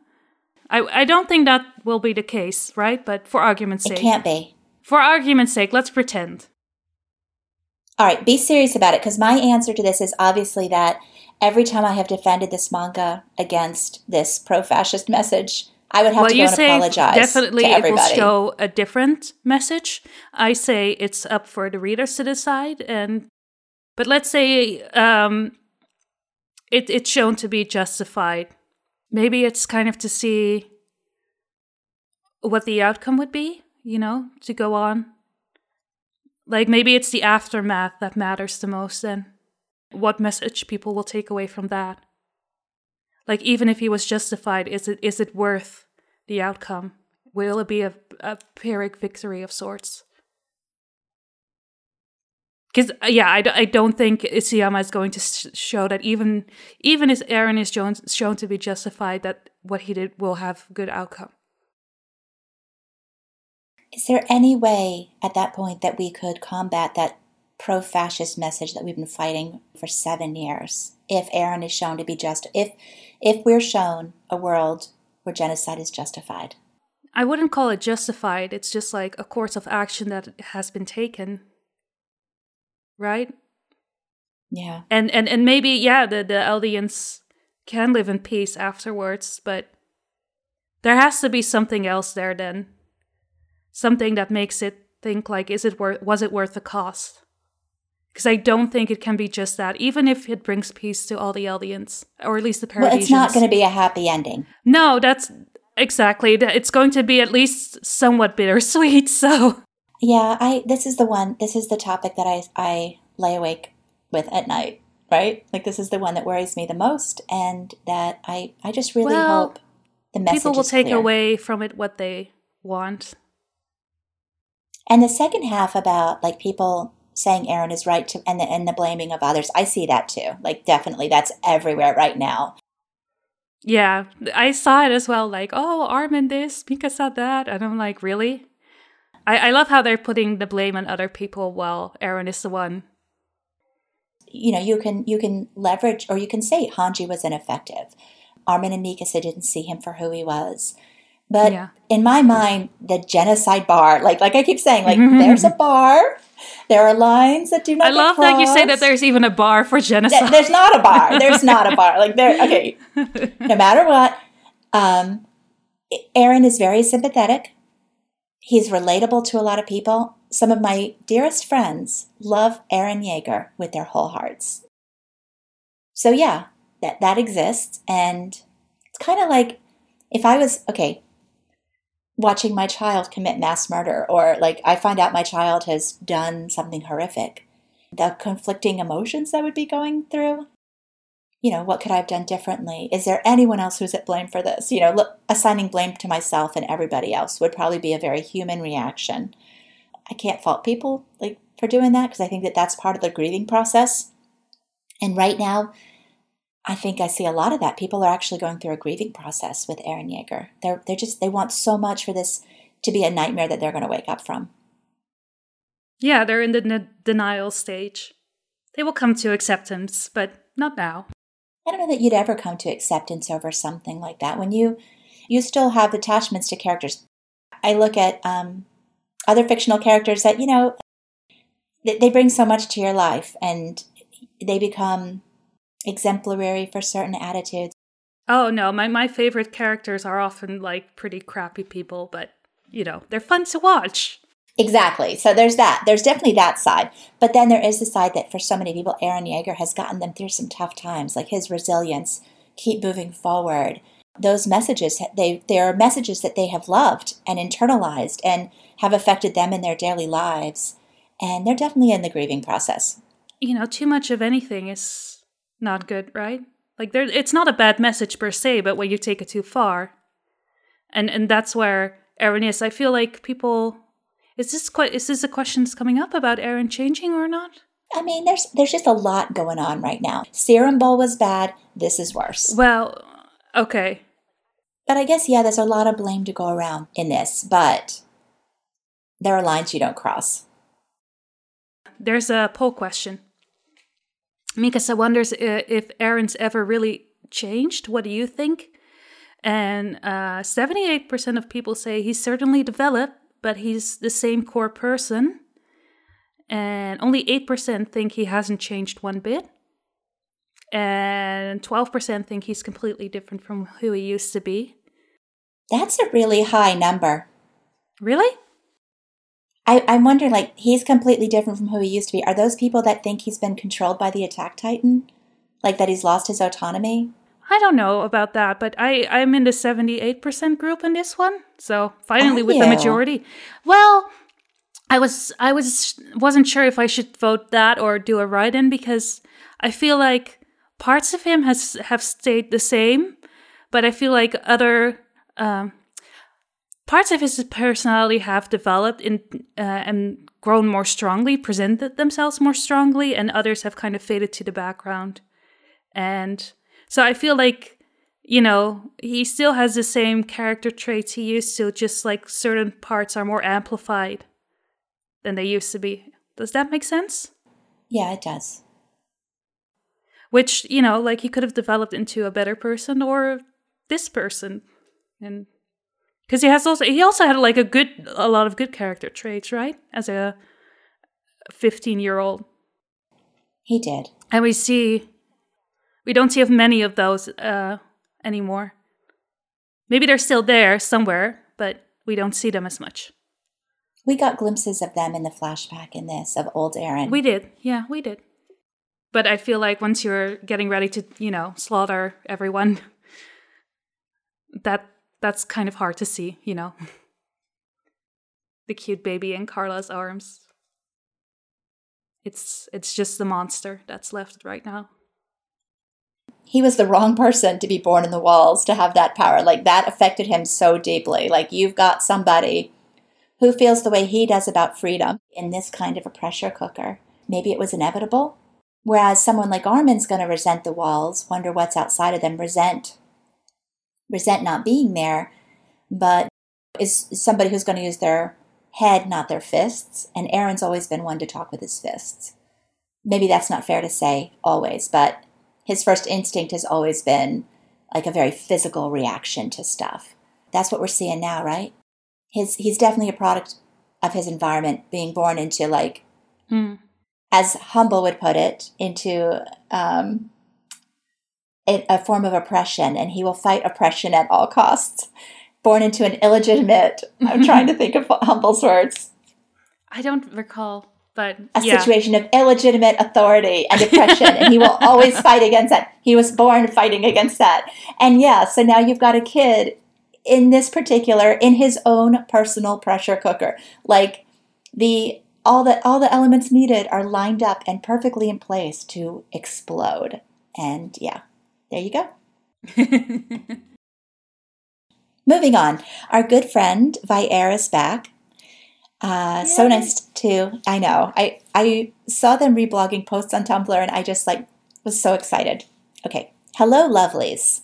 I, I don't think that will be the case, right? But for argument's sake. It can't be. For argument's sake, let's pretend. All right, be serious about it, because my answer to this is obviously that every time I have defended this manga against this pro-fascist message, I would have well, to go and apologize definitely to everybody. It will show a different message. I say it's up for the readers to decide, and but let's say... Um, It it's shown to be justified. Maybe it's kind of to see what the outcome would be, you know, to go on. Like maybe it's the aftermath that matters the most, and what message people will take away from that. Like even if he was justified, is it is it worth the outcome? Will it be a, a pyrrhic victory of sorts? Because, yeah, I, I don't think Isayama is going to sh- show that even even if Eren is shown, shown to be justified, that what he did will have good outcome. Is there any way at that point that we could combat that pro-fascist message that we've been fighting for seven years? If Eren is shown to be just, if if we're shown a world where genocide is justified? I wouldn't call it justified. It's just like a course of action that has been taken. Right? Yeah. And and, and maybe, yeah, the, the Eldians can live in peace afterwards, but there has to be something else there then. Something that makes it think like, is it worth? was it worth the cost? Because I don't think it can be just that, even if it brings peace to all the Eldians, or at least the Paradisians. Well, it's not going to be a happy ending. No, that's exactly. It's going to be at least somewhat bittersweet, so... Yeah, I. This is the one. This is the topic that I I lay awake with at night, right? Like this is the one that worries me the most, and that I, I just really well, hope the message is clear. People will take away from it what they want. And the second half about like people saying Eren is right to, and the and the blaming of others, I see that too. Like definitely, that's everywhere right now. Yeah, I saw it as well. Like, oh, Armin this, Mikasa that, and I'm like, really? I, I love how they're putting the blame on other people while Eren is the one. You know, you can you can leverage, or you can say Hanji was ineffective. Armin and Mikasa didn't see him for who he was. But yeah. In my mind, the genocide bar, like like I keep saying, like mm-hmm. There's a bar. There are lines that do not I get love crossed. That you say that there's even a bar for genocide. Th- there's not a bar. There's not a bar. Like there. Okay. No matter what, um, Eren is very sympathetic. He's relatable to a lot of people. Some of my dearest friends love Eren Yeager with their whole hearts. So yeah, that, that exists. And it's kind of like if I was, okay, watching my child commit mass murder, or like I find out my child has done something horrific, the conflicting emotions that would be going through. You know, what could I have done differently? Is there anyone else who's at blame for this? You know, look, assigning blame to myself and everybody else would probably be a very human reaction. I can't fault people like for doing that, because I think that that's part of the grieving process. And right now, I think I see a lot of that. People are actually going through a grieving process with Eren Yeager. They're, they're just, they want so much for this to be a nightmare that they're going to wake up from. Yeah, they're in the ne- denial stage. They will come to acceptance, but not now. I don't know that you'd ever come to acceptance over something like that. When you, you still have attachments to characters. I look at um, other fictional characters that, you know, they, they bring so much to your life and they become exemplary for certain attitudes. Oh, no, my, my favorite characters are often like pretty crappy people, but, you know, they're fun to watch. Exactly. So there's that. There's definitely that side. But then there is the side that for so many people, Eren Yeager has gotten them through some tough times, like his resilience, keep moving forward. Those messages, they, they are messages that they have loved and internalized and have affected them in their daily lives. And they're definitely in the grieving process. You know, too much of anything is not good, right? Like, there, it's not a bad message per se, but when you take it too far. And and that's where Eren is. I feel like people... Is this quite, is this a question that's coming up about Eren changing or not? I mean, there's there's just a lot going on right now. Serum Bowl was bad. This is worse. Well, okay. But I guess, yeah, there's a lot of blame to go around in this, but there are lines you don't cross. There's a poll question. Mikasa wonders if Eren's ever really changed. What do you think? And uh, seventy-eight percent of people say he's certainly developed, but he's the same core person, and only eight percent think he hasn't changed one bit, and twelve percent think he's completely different from who he used to be. That's a really high number. Really? I, I wonder, like, he's completely different from who he used to be. Are those people that think he's been controlled by the Attack Titan? Like, that he's lost his autonomy? I don't know about that, but I, I'm in the seventy-eight percent group in this one. So finally, oh, with yeah. the majority. Well, I was I was wasn't sure if I should vote that or do a write-in because I feel like parts of him has have stayed the same, but I feel like other um, parts of his personality have developed in, uh, and grown more strongly, presented themselves more strongly, and others have kind of faded to the background. And so I feel like, you know, he still has the same character traits he used to, just like certain parts are more amplified than they used to be. Does that make sense? Yeah, it does. Which, you know, like he could have developed into a better person or this person. And because he has also, he also had like a good, a lot of good character traits, right? As a fifteen-year-old. He did. And we see... We don't see many of those uh, anymore. Maybe they're still there somewhere, but we don't see them as much. We got glimpses of them in the flashback in this, of old Eren. We did. Yeah, we did. But I feel like once you're getting ready to, you know, slaughter everyone, that that's kind of hard to see, you know. The cute baby in Carla's arms. It's it's just the monster that's left right now. He was the wrong person to be born in the walls, to have that power. Like, that affected him so deeply. Like, you've got somebody who feels the way he does about freedom in this kind of a pressure cooker. Maybe it was inevitable. Whereas someone like Armin's going to resent the walls, wonder what's outside of them, resent, resent not being there, but is somebody who's going to use their head, not their fists. And Eren's always been one to talk with his fists. Maybe that's not fair to say always, but... His first instinct has always been like a very physical reaction to stuff. That's what we're seeing now, right? His He's definitely a product of his environment, being born into like, mm. as Humble would put it, into um, a, a form of oppression. And he will fight oppression at all costs. Born into an illegitimate, I'm trying to think of Humble's words. I don't recall. But, a yeah. situation of illegitimate authority and oppression, and he will always fight against that. He was born fighting against that. And yeah, so now you've got a kid in this particular, in his own personal pressure cooker. Like, the all the all the elements needed are lined up and perfectly in place to explode. And yeah, there you go. Moving on. Our good friend, Vierre, is back. Uh, so nice to, I know, I, I saw them reblogging posts on Tumblr and I just like was so excited. Okay, Hello, lovelies.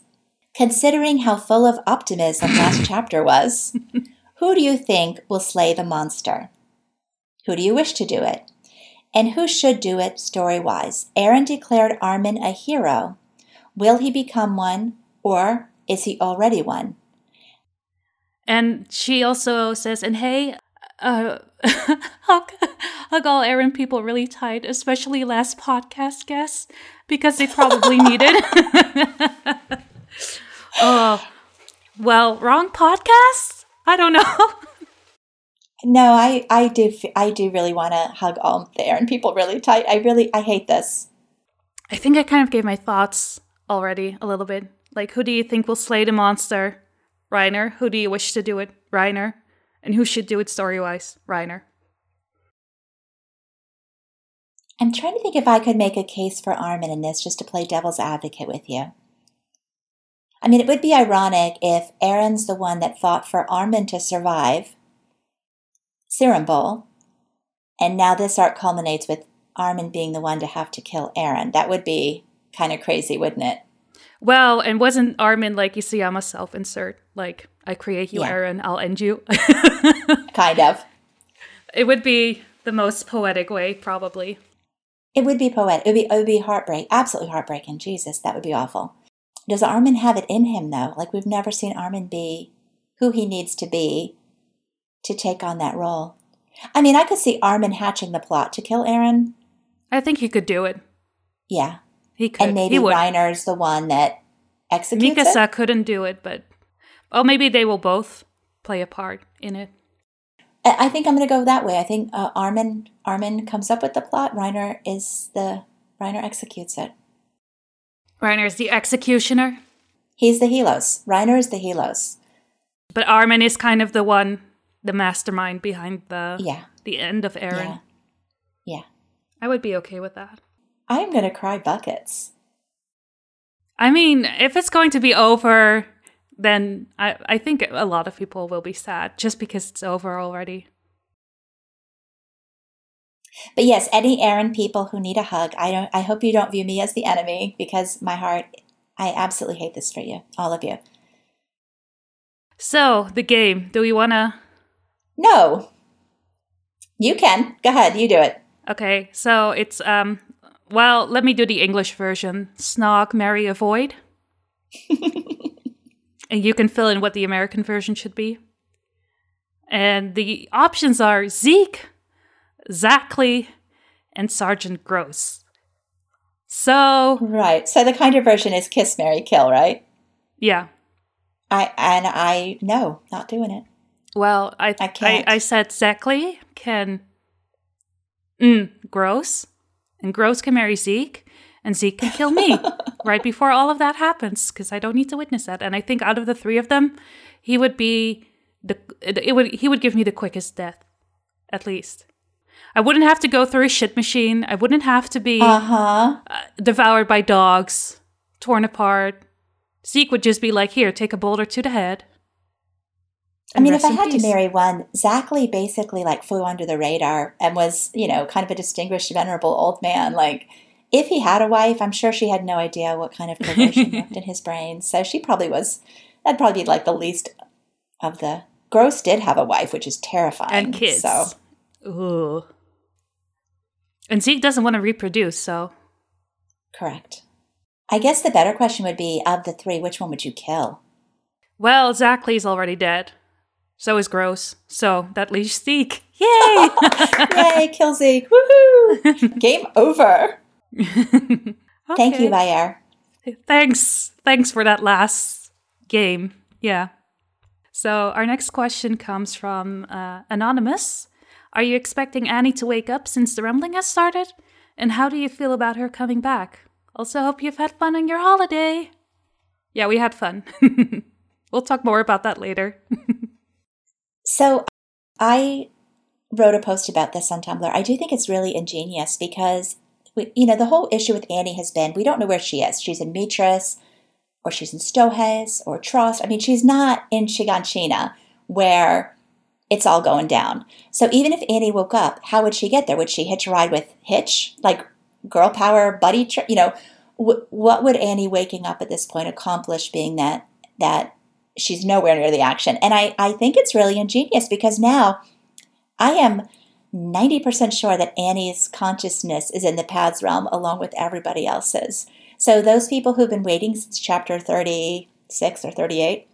Considering how full of optimism last chapter was, who do you think will slay the monster? Who do you wish to do it? And who should do it story-wise? Eren declared Armin a hero. Will he become one, or is he already one? And she also says, and hey, uh, hug, hug all Eren people really tight, especially last podcast guests, because they probably need it. Oh, well, wrong podcast? I don't know. No, I, I do I do really want to hug all the Eren people really tight. I really, I hate this. I think I kind of gave my thoughts already a little bit. Like, who do you think will slay the monster? Reiner. Who do you wish to do it? Reiner. And who should do it story-wise? Reiner. I'm trying to think if I could make a case for Armin in this just to play devil's advocate with you. I mean, it would be ironic if Eren's the one that fought for Armin to survive Serum Bowl, and now this arc culminates with Armin being the one to have to kill Eren. That would be kind of crazy, wouldn't it? Well, and wasn't Armin like Isayama self-insert? Like, I create you, yeah. Eren, I'll end you. Kind of. It would be the most poetic way, probably. It would be poetic. It would be, it would be heartbreak. Absolutely heartbreaking. Jesus, that would be awful. Does Armin have it in him, though? Like, we've never seen Armin be who he needs to be to take on that role. I mean, I could see Armin hatching the plot to kill Eren. I think he could do it. Yeah. He could. And maybe he Reiner's the one that executes Mikasa it? Mikasa couldn't do it, but... Oh, maybe they will both play a part in it. I think I'm going to go that way. I think uh, Armin Armin comes up with the plot. Reiner is the... Reiner executes it. Reiner is the executioner? He's the helos. Reiner is the helos. But Armin is kind of the one... the mastermind behind the yeah. the end of Eren. Yeah. yeah. I would be okay with that. I'm going to cry buckets. I mean, if it's going to be over, then I, I think a lot of people will be sad just because it's over already. But yes, any Eren people who need a hug, I don't. I hope you don't view me as the enemy because my heart, I absolutely hate this for you, all of you. So, the game, do we want to... No. You can. Go ahead. You do it. Okay. So it's, um, well, let me do the English version. Snog, marry, avoid. And you can fill in what the American version should be. And the options are Zeke, Zachley, and Sergeant Gross. So. Right. So the kinder version is kiss, marry, kill, right? Yeah. I And I, no, not doing it. Well, I I, can't. I, I said Zachley can mm, Gross, and Gross can marry Zeke, and Zeke can kill me right before all of that happens because I don't need to witness that. And I think out of the three of them, he would be the it would he would give me the quickest death, at least. I wouldn't have to go through a shit machine. I wouldn't have to be uh-huh. uh, devoured by dogs, torn apart. Zeke would just be like, here, take a boulder to the head. I mean, if I had peace. to marry one, Zachley basically like flew under the radar and was, you know, kind of a distinguished, venerable old man. Like, if he had a wife, I'm sure she had no idea what kind of perversion worked in his brain. So she probably was, that'd probably be like the least of the... Gross did have a wife, which is terrifying. And kids. So. Ooh. And Zeke doesn't want to reproduce, so. Correct. I guess the better question would be, of the three, which one would you kill? Well, Zachley's already dead. So is Gross. So that leaves Zeke. Yay! Yay, kill Zeke. Woohoo! Game over. Okay. Thank you, Bayer. Thanks. Thanks for that last game. Yeah. So our next question comes from uh, Anonymous. Are you expecting Annie to wake up since the rumbling has started? And how do you feel about her coming back? Also hope you've had fun on your holiday. Yeah, we had fun. We'll talk more about that later. So I wrote a post about this on Tumblr. I do think it's really ingenious because, we, you know, the whole issue with Annie has been we don't know where she is. She's in Mitras or she's in Stohes or Trost. I mean, she's not in Shiganshina where it's all going down. So even if Annie woke up, how would she get there? Would she hitch a ride with Hitch? Like girl power, buddy, tri- you know, w- what would Annie waking up at this point accomplish, being that that she's nowhere near the action? And I, I think it's really ingenious, because now I am ninety percent sure that Annie's consciousness is in the paths realm along with everybody else's. So those people who've been waiting since chapter thirty-six or thirty-eight.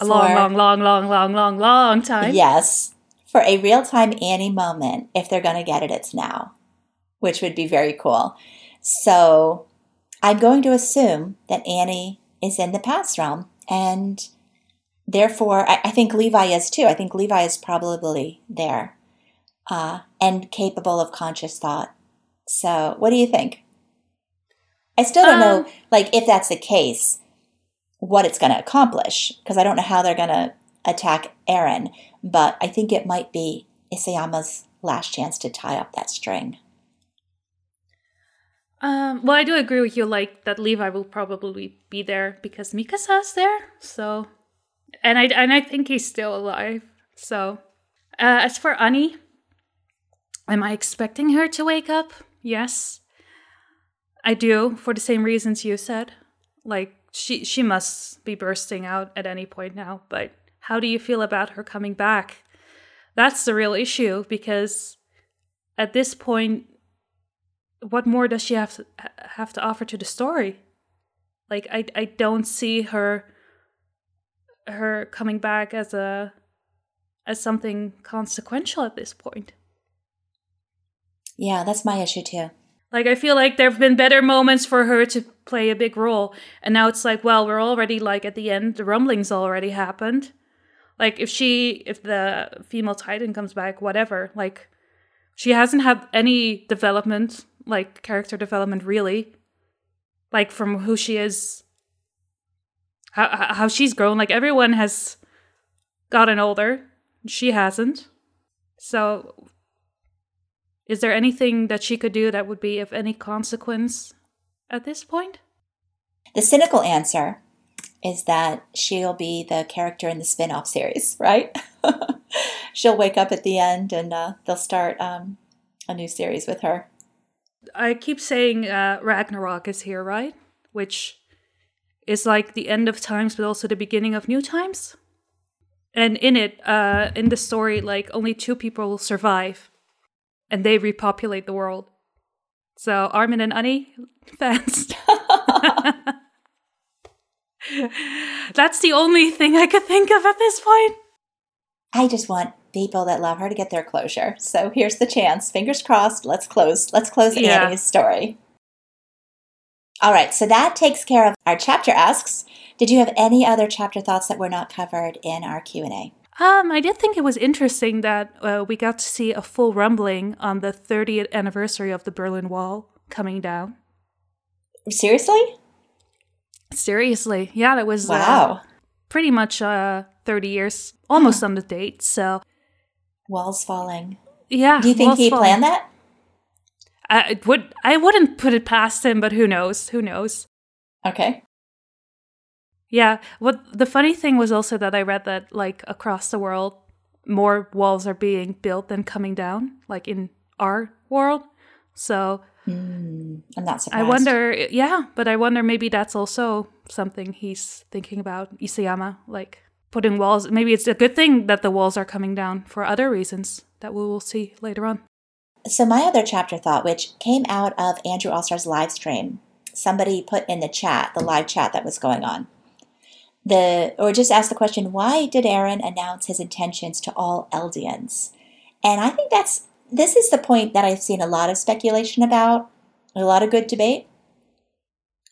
A for, long, long, long, long, long, long, long time. Yes. For a real-time Annie moment, if they're going to get it, it's now, which would be very cool. So I'm going to assume that Annie is in the past realm, and therefore I, I think Levi is too. I think Levi is probably there uh, and capable of conscious thought. So what do you think? I still don't um, know, like, if that's the case, what it's going to accomplish, because I don't know how they're going to attack Eren, but I think it might be Isayama's last chance to tie up that string. Um, well, I do agree with you, like, that Levi will probably be there because Mikasa's there, so... And I, and I think he's still alive, so... Uh, as for Annie, am I expecting her to wake up? Yes. I do, for the same reasons you said. Like, she she must be bursting out at any point now, but how do you feel about her coming back? That's the real issue, because at this point, what more does she have to, have to offer to the story? Like, I I don't see her her coming back as a as something consequential at this point. Yeah, that's my issue too. Like, I feel like there have been better moments for her to play a big role. And now it's like, well, we're already, like, at the end. The rumblings already happened. Like, if she, if the female titan comes back, whatever. Like, she hasn't had any development, like, character development, really. Like, from who she is, how, how she's grown. Like, everyone has gotten older. She hasn't. So... is there anything that she could do that would be of any consequence at this point? The cynical answer is that she'll be the character in the spin-off series, right? She'll wake up at the end and uh, they'll start um, a new series with her. I keep saying uh, Ragnarok is here, right? Which is like the end of times, but also the beginning of new times. And in it, uh, in the story, like, only two people will survive. And they repopulate the world. So Armin and Annie, fans. That's the only thing I could think of at this point. I just want people that love her to get their closure. So here's the chance. Fingers crossed. Let's close. Let's close yeah. Annie's story. All right. So that takes care of our chapter asks. Did you have any other chapter thoughts that were not covered in our Q and A? Um, I did think it was interesting that uh, we got to see a full rumbling on the thirtieth anniversary of the Berlin Wall coming down. Seriously? Seriously. Yeah, that was wow. uh, pretty much uh, thirty years, almost on the date. So, walls falling. Yeah. Do you think he planned that? I, it would, I wouldn't put it past him, but who knows? Who knows? Okay. Yeah, what the funny thing was also that I read that, like, across the world, more walls are being built than coming down, like in our world. So mm, I'm not surprised. I wonder, yeah, but I wonder maybe that's also something he's thinking about, Isayama, like putting walls. Maybe it's a good thing that the walls are coming down for other reasons that we will see later on. So my other chapter thought, which came out of Andrew Allstar's live stream, somebody put in the chat, the live chat that was going on. The, or just ask the question, why did Eren announce his intentions to all Eldians? And I think that's, this is the point that I've seen a lot of speculation about, a lot of good debate.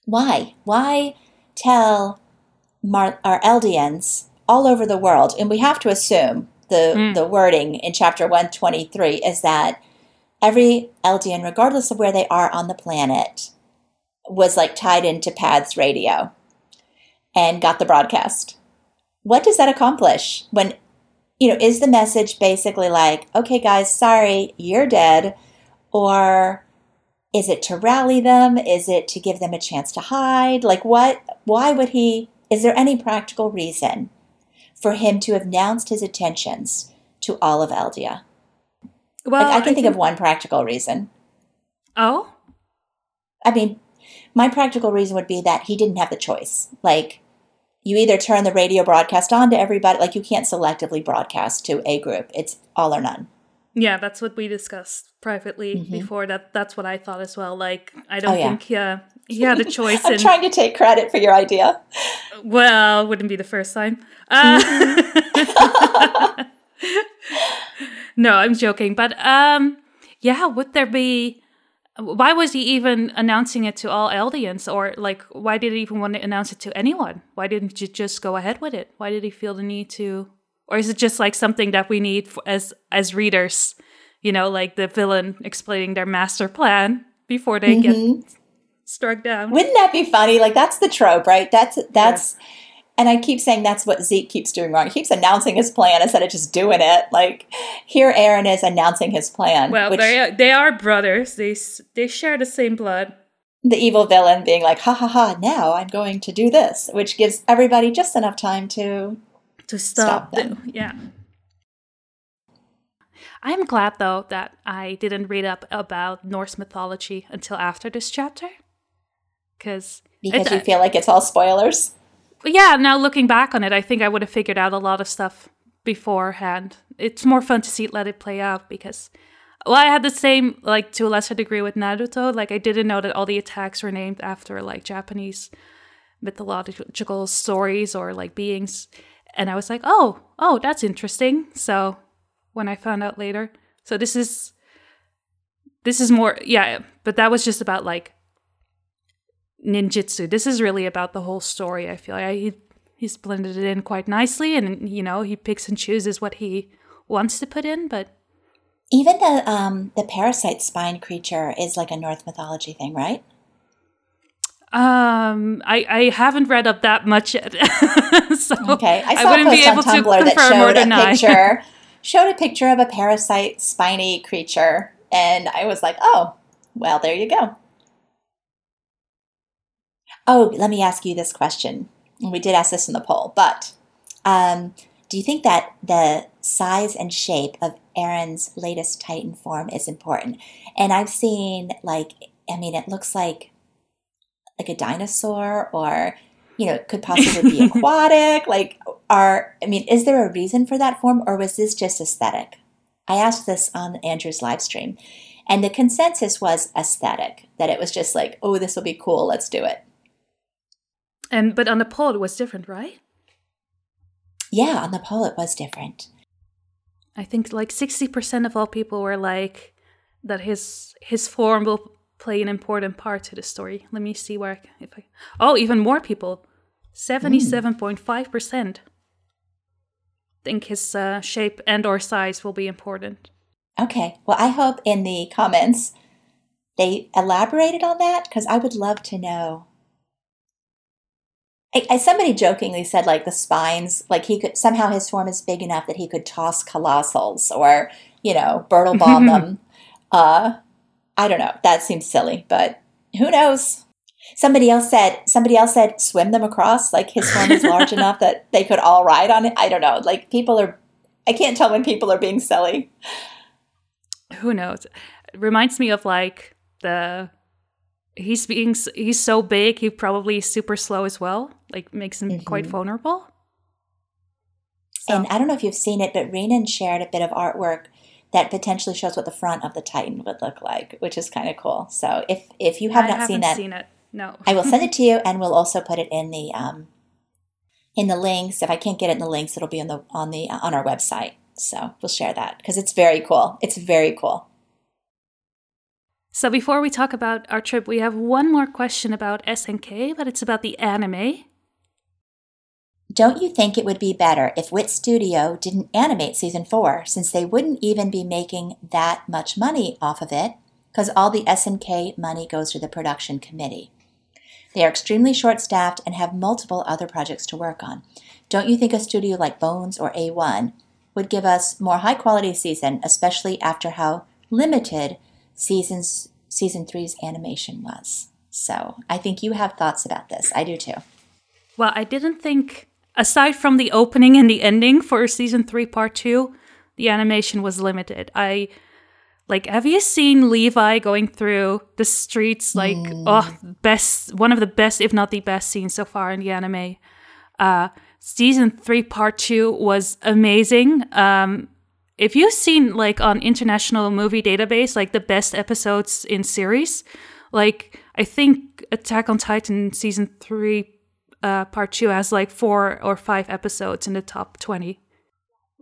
Why? Why tell Mar- our Eldians all over the world? And we have to assume the, mm. the wording in chapter one twenty-three is that every Eldian, regardless of where they are on the planet, was like tied into Pad's radio. And got the broadcast. What does that accomplish? When, you know, is the message basically like, okay, guys, sorry, you're dead? Or is it to rally them? Is it to give them a chance to hide? Like, what, why would he, is there any practical reason for him to have announced his intentions to all of Eldia? Well, like, I can I think, think of one practical reason. Oh? I mean, My practical reason would be that he didn't have the choice. Like, you either turn the radio broadcast on to everybody, like you can't selectively broadcast to a group. It's all or none. Yeah, that's what we discussed privately mm-hmm. before. That That's what I thought as well. Like, I don't oh, yeah. think uh, he had a choice. I'm in... trying to take credit for your idea. Well, wouldn't be the first time. Uh... Mm-hmm. No, I'm joking. But um, yeah, would there be... Why was he even announcing it to all Eldians? Or, like, why did he even want to announce it to anyone? Why didn't you just go ahead with it? Why did he feel the need to... Or is it just, like, something that we need for, as as readers, you know, like the villain explaining their master plan before they mm-hmm. get struck down? Wouldn't that be funny? Like, that's the trope, right? That's, that's, yeah. And I keep saying that's what Zeke keeps doing wrong. He keeps announcing his plan instead of just doing it. Like, here Aaron is announcing his plan. Well, which, they, are, they are brothers. They They share the same blood. The evil villain being like, ha, ha, ha, now I'm going to do this, which gives everybody just enough time to... To stop, stop them. The, yeah. I'm glad, though, that I didn't read up about Norse mythology until after this chapter. Because Because it, you feel like it's all spoilers? Yeah, now looking back on it, I think I would have figured out a lot of stuff beforehand. It's more fun to see let it play out because... Well, I had the same, like, to a lesser degree with Naruto. Like, I didn't know that all the attacks were named after, like, Japanese mythological stories or, like, beings... And I was like, oh, oh, that's interesting. So when I found out later. So this is, this is more, yeah, but that was just about like ninjutsu. This is really about the whole story, I feel like. I, he, he's blended it in quite nicely. And, you know, he picks and chooses what he wants to put in, but. Even the um, the parasite spine creature is like a Norse mythology thing, right? Um, I, I haven't read up that much yet, so okay. I, saw I wouldn't a post be able on Tumblr to confirm that showed or deny. A picture, showed a picture of a parasite spiny creature, and I was like, oh, well, there you go. Oh, let me ask you this question. We did ask this in the poll, but um, do you think that the size and shape of Aaron's latest Titan form is important? And I've seen, like, I mean, it looks like like a dinosaur or, you know, it could possibly be aquatic. Like, are, I mean, is there a reason for that form or was this just aesthetic? I asked this on Andrew's live stream and the consensus was aesthetic, that it was just like, oh, this will be cool. Let's do it. And, but on the poll, it was different, right? Yeah, on the poll, it was different. I think like sixty percent of all people were like that his, his form will play an important part to the story. Let me see where I can, if I oh, even more people, seventy-seven point five percent mm. think his uh, shape and or size will be important. Okay. Well, I hope in the comments they elaborated on that because I would love to know. I, I somebody jokingly said like the spines, like he could somehow his form is big enough that he could toss colossals or, you know, Bertle bomb them. Uh I don't know. That seems silly, but who knows? Somebody else said, somebody else said, swim them across. Like his form is large enough that they could all ride on it. I don't know. Like people are, I can't tell when people are being silly. Who knows? It reminds me of like the, he's being, he's so big. He probably is super slow as well. Like makes him mm-hmm. quite vulnerable. So. And I don't know if you've seen it, but Renan shared a bit of artwork that potentially shows what the front of the Titan would look like, which is kind of cool. So if if you have I not seen that, seen it. No. I will send it to you, and we'll also put it in the um, in the links. If I can't get it in the links, it'll be on the on the uh, on our website. So we'll share that because it's very cool. It's very cool. So before we talk about our trip, we have one more question about S N K, but it's about the anime. Don't you think it would be better if Wit Studio didn't animate season four, since they wouldn't even be making that much money off of it, because all the S N K money goes to the production committee. They are extremely short-staffed and have multiple other projects to work on. Don't you think a studio like Bones or A one would give us more high-quality season, especially after how limited seasons, season three's animation was? So I think you have thoughts about this. I do too. Well, I didn't think... Aside from the opening and the ending for season three, part two, the animation was limited. I Like, have you seen Levi going through the streets? Like, mm. oh, best, one of the best, if not the best scene so far in the anime. Uh, season three, part two was amazing. Um, if you've seen, like, on International Movie Database, like, the best episodes in series, like, I think Attack on Titan season three, uh, part two has, like, four or five episodes in the top twenty.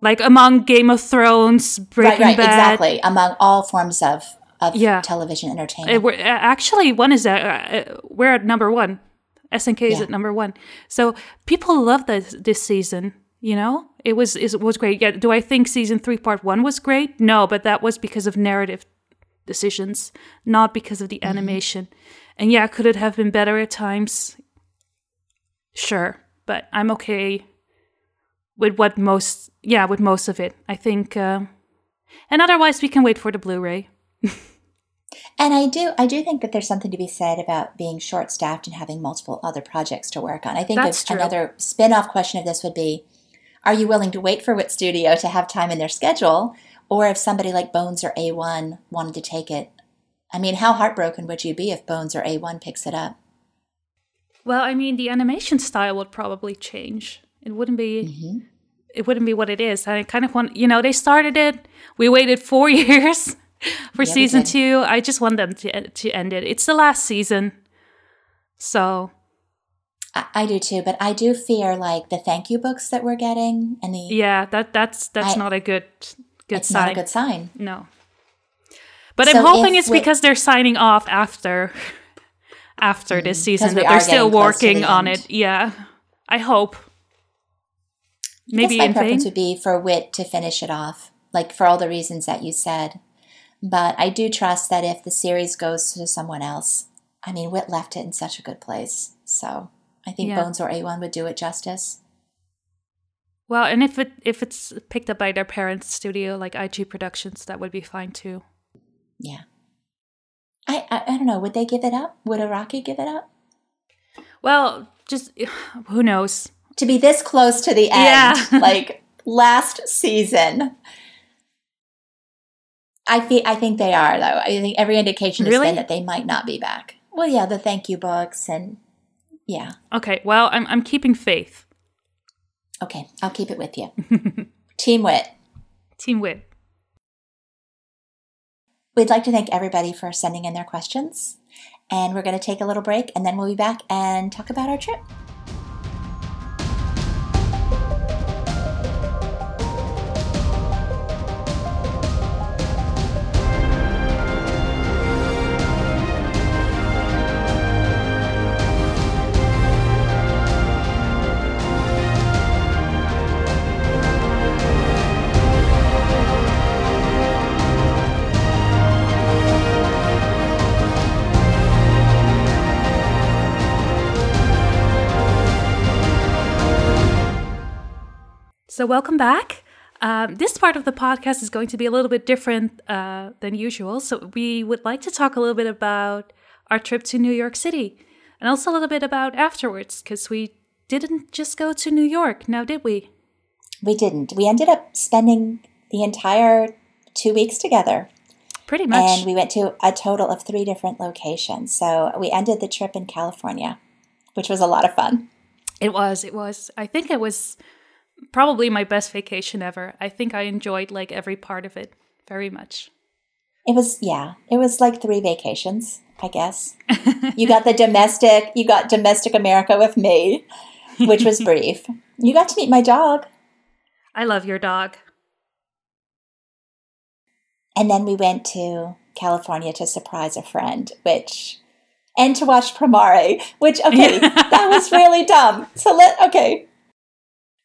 Like, among Game of Thrones, Breaking Bad. Right, right, Bad. Exactly. Among all forms of, of yeah. television entertainment. It, we're, actually, one is at, uh, we're at number one. S N K yeah. is at number one. So people love this, this season, you know? It was it was great. Yeah, do I think season three, part one was great? No, but that was because of narrative decisions, not because of the mm-hmm. animation. And yeah, could it have been better at times? Sure, but I'm okay with what most... Yeah, with most of it, I think. Uh, and otherwise, we can wait for the Blu-ray. And I do I do think that there's something to be said about being short-staffed and having multiple other projects to work on. I think if another spin-off question of this would be, are you willing to wait for Wit Studio to have time in their schedule? Or if somebody like Bones or A one wanted to take it, I mean, how heartbroken would you be if Bones or A one picks it up? Well, I mean, the animation style would probably change. It wouldn't be... Mm-hmm. It wouldn't be what it is. I kind of want, you know, they started it. We waited four years for yeah, season two. I just want them to to end it. It's the last season. So. I, I do too, but I do fear like the thank you books that we're getting. and the Yeah, that that's that's I, not a good, good it's sign. It's not a good sign. No. But so I'm hoping it's we, because they're signing off after, after mm, this season, that they're still working the on end. it. Yeah, I hope. Maybe my preference thing? would be for Wit to finish it off, like for all the reasons that you said. But I do trust that if the series goes to someone else, I mean, Wit left it in such a good place. So I think yeah. Bones or A one would do it justice. Well, and if it if it's picked up by their parents' studio, like I G Productions, that would be fine too. Yeah. I, I, I don't know. Would they give it up? Would Araki give it up? Well, just who knows? To be this close to the end, yeah. like last season. I feel, I think they are, though. I think every indication has really? been that they might not be back. Well, yeah, the thank you books and yeah. Okay, well, I'm I'm keeping faith. Okay, I'll keep it with you. Team Wit. Team Wit. We'd like to thank everybody for sending in their questions. And we're going to take a little break, and then we'll be back and talk about our trip. So welcome back. Um, this part of the podcast is going to be a little bit different uh, than usual. So we would like to talk a little bit about our trip to New York City and also a little bit about afterwards, because we didn't just go to New York, now did we? We didn't. We ended up spending the entire two weeks together. Pretty much. And we went to a total of three different locations. So we ended the trip in California, which was a lot of fun. It was. It was. I think it was... probably my best vacation ever. I think I enjoyed like every part of it very much. It was, yeah, it was like three vacations, I guess. You got the domestic, you got domestic America with me, which was brief. You got to meet my dog. I love your dog. And then we went to California to surprise a friend, which... and to watch Promare, which, okay, that was really dumb. So let, okay.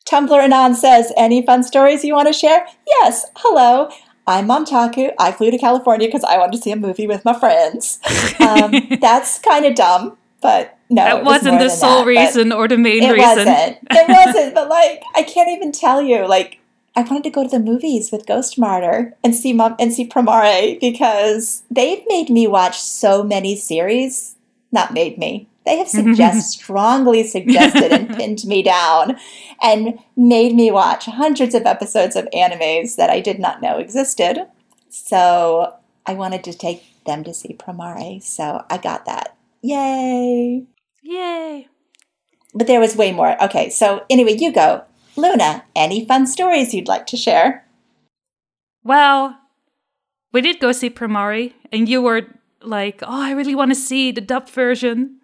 Tumblr Anon says, any fun stories you want to share? Yes. Hello. I'm Mom Taku. I flew to California because I wanted to see a movie with my friends. Um, that's kind of dumb, but no. That wasn't the sole reason or the main reason. It wasn't. It wasn't, but like, I can't even tell you. Like, I wanted to go to the movies with Ghost Martyr and see Mom and see Promare because they've made me watch so many series. Not made me. They have suggest, strongly suggested and pinned me down and made me watch hundreds of episodes of animes that I did not know existed. So I wanted to take them to see Promare, so I got that. Yay! Yay! But there was way more. Okay, so anyway, you go. Luna, any fun stories you'd like to share? Well, we did go see Promare, and you were like, oh, I really want to see the dub version.